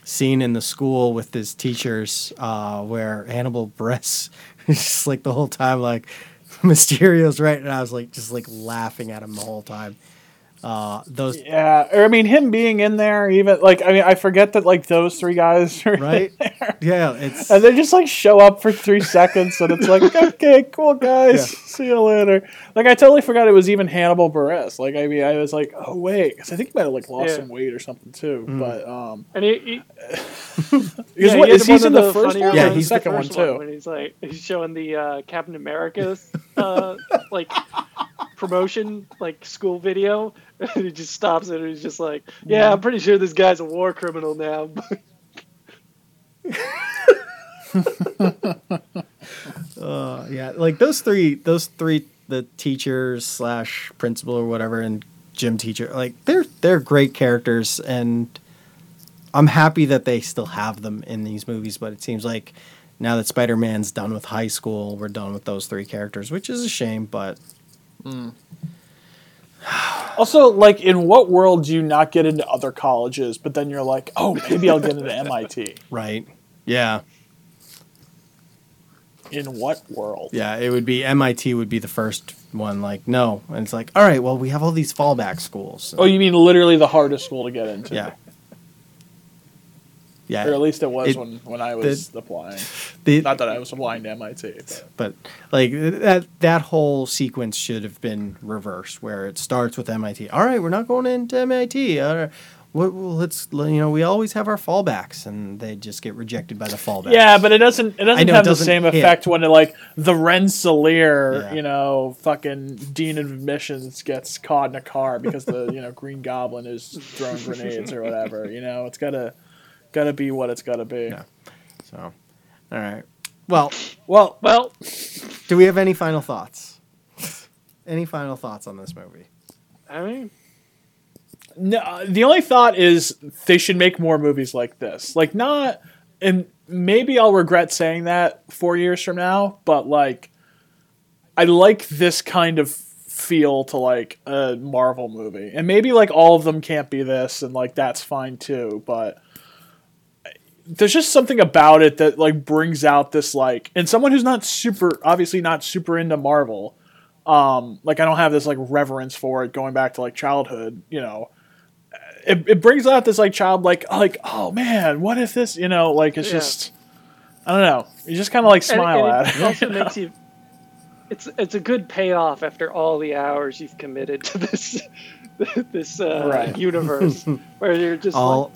scene in the school with his teachers where Hannibal Buress was just like the whole time, like, Mysterio's right. And I was like, just like laughing at him the whole time. Or I mean, him being in there, even like, I mean, I forget that like those three guys are right in there. Yeah, it's and they just like show up for 3 seconds, and it's like, okay, cool guys, see you later. Like, I totally forgot it was even Hannibal Buress. Like, I mean, I was like, oh wait, because I think he might have like lost some weight or something too. But and he's in the first one, yeah, he's the second one too. When he's showing the Captain America's like. Promotion, like, school video, and he just stops it and he's just like, yeah, I'm pretty sure this guy's a war criminal now. Yeah, like those three, the teachers / principal or whatever, and gym teacher, like they're great characters, and I'm happy that they still have them in these movies, but it seems like now that Spider-Man's done with high school, we're done with those three characters, which is a shame, but... Mm. Also, like, in what world do you not get into other colleges, but then you're like, oh, maybe I'll get into MIT? Right. Yeah. In what world? Yeah, it would be MIT would be the first one. Like, no. And it's like, all right, well, we have all these fallback schools. So. Oh, you mean literally the hardest school to get into? Yeah. Yeah, or at least it was when I was applying. Not that I was applying to MIT. But like that whole sequence should have been reversed, where it starts with MIT. All right, we're not going into MIT. Let's we always have our fallbacks, and they just get rejected by the fallbacks. Yeah, but it doesn't have the same effect when it, like the Rensselaer, you know, fucking dean of admissions gets caught in a car because the Green Goblin is throwing grenades or whatever. You know, it's gotta be what it's gotta be. Yeah. So, all right. Well. Do we have any final thoughts? Any final thoughts on this movie? I mean, no. The only thought is they should make more movies like this. Like, not, and maybe I'll regret saying that 4 years from now. But like, I like this kind of feel to like a Marvel movie, and maybe like all of them can't be this, and like that's fine too. But there's just something about it that like brings out this, like, and someone who's obviously not super into Marvel. Like, I don't have this like reverence for it going back to like childhood, you know, it brings out this like childlike, oh man, what if this, you know, like, it's just, I don't know. You just kind of like smile at it. It also makes you it's a good payoff after all the hours you've committed to this universe, where you're just all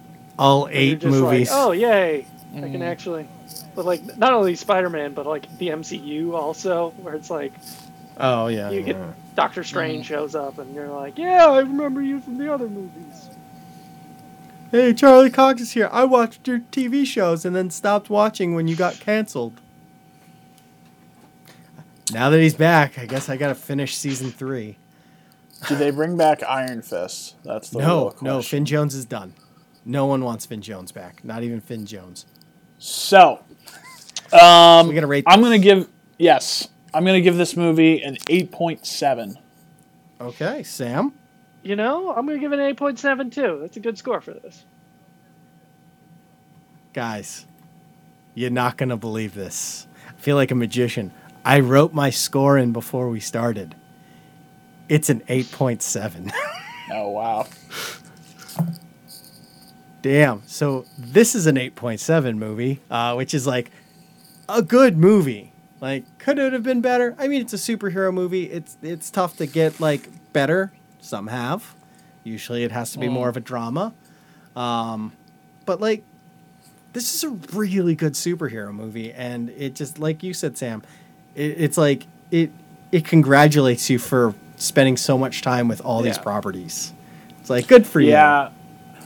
eight movies. Like, oh yay! I can actually, but like not only Spider-Man, but like the MCU also, where it's like, oh yeah, you get Doctor Strange shows up, and you're like, yeah, I remember you from the other movies. Hey, Charlie Cox is here. I watched your TV shows and then stopped watching when you got canceled. Now that he's back, I guess I gotta finish season 3. Do they bring back Iron Fist? That's the real question. No, Finn Jones is done. No one wants Finn Jones back. Not even Finn Jones. So we're gonna rate this. I'm gonna give this movie an 8.7. Okay, Sam? You know, I'm going to give it an 8.7 too. That's a good score for this. Guys, you're not going to believe this. I feel like a magician. I wrote my score in before we started. It's an 8.7. Oh, wow. Damn. So this is an 8.7 movie, which is like a good movie. Like, could it have been better? I mean, it's a superhero movie. It's tough to get like better. Some have. Usually it has to be more of a drama. But, like, this is a really good superhero movie. And it just, like you said, Sam, it's like it congratulates you for spending so much time with all these properties. It's like, good for you. Yeah.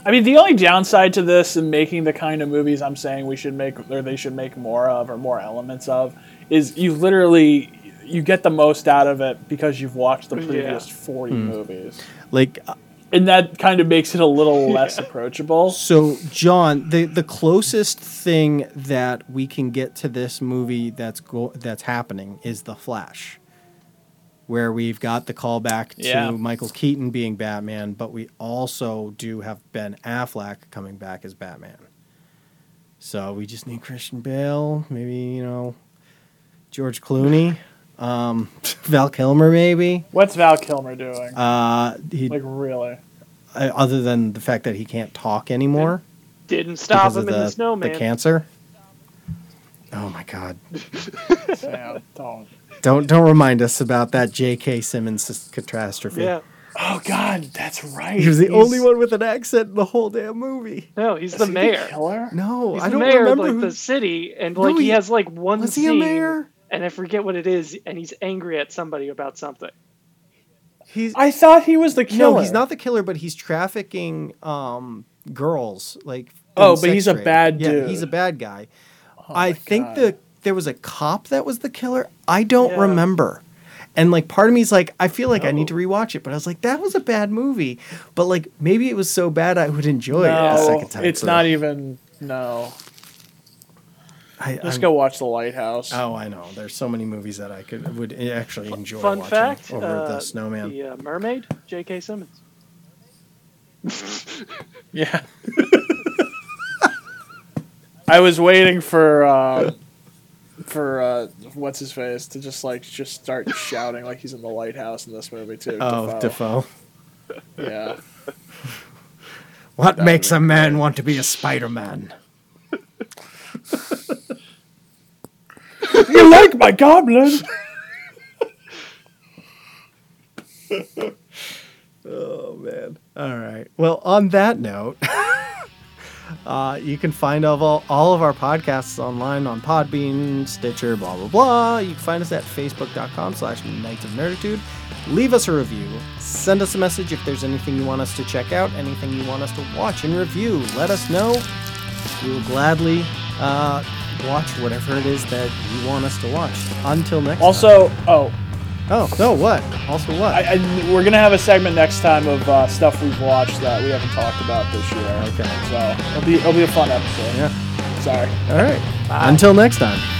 I mean, the only downside to this and making the kind of movies I'm saying we should make or they should make more of or more elements of is you literally... You get the most out of it because you've watched the previous 40 movies. Like, and that kind of makes it a little less approachable. So, John, the closest thing that we can get to this movie that's happening is The Flash, where we've got the callback to Michael Keaton being Batman, but we also do have Ben Affleck coming back as Batman. So we just need Christian Bale, maybe, you know, George Clooney. Val Kilmer, maybe. What's Val Kilmer doing? Really? Other than the fact that he can't talk anymore. It didn't stop him in the snowman. The cancer. Oh my God! Sam, don't remind us about that J.K. Simmons catastrophe. Yeah. Oh God, that's right. He was the only one with an accent in the whole damn movie. No, is he the mayor. The killer? No, he's remember of, like, the city, and like he has like one. Was he a mayor? And I forget what it is, and he's angry at somebody about something. I thought he was the killer. No, he's not the killer, but he's trafficking girls. Like but he's a bad dude. Yeah, he's a bad guy. Oh, I think there was a cop that was the killer. I don't remember. And like part of me is like, I feel like I need to rewatch it, but I was like, that was a bad movie. But like maybe it was so bad I would enjoy it the second time. It's not even Let's go watch The Lighthouse. Oh, I know. There's so many movies that I would actually enjoy watching. Fun fact, over the Snowman. The Mermaid, J.K. Simmons. Yeah. I was waiting for what's his face to just start shouting like he's in The Lighthouse in this movie too. Oh, Defoe. Yeah. What makes a man want to be a Spider-Man? You like my goblin? Oh, man. All right. Well, on that note, you can find all of our podcasts online on Podbean, Stitcher, blah, blah, blah. You can find us at facebook.com/Nights of Nerditude. Leave us a review. Send us a message if there's anything you want us to check out, anything you want us to watch and review. Let us know. We will gladly... watch whatever it is that you want us to watch. Until next time. Also, what? We're going to have a segment next time of stuff we've watched that we haven't talked about this year. Okay. So it'll be a fun episode. Yeah. Sorry. All right. Bye. Until next time.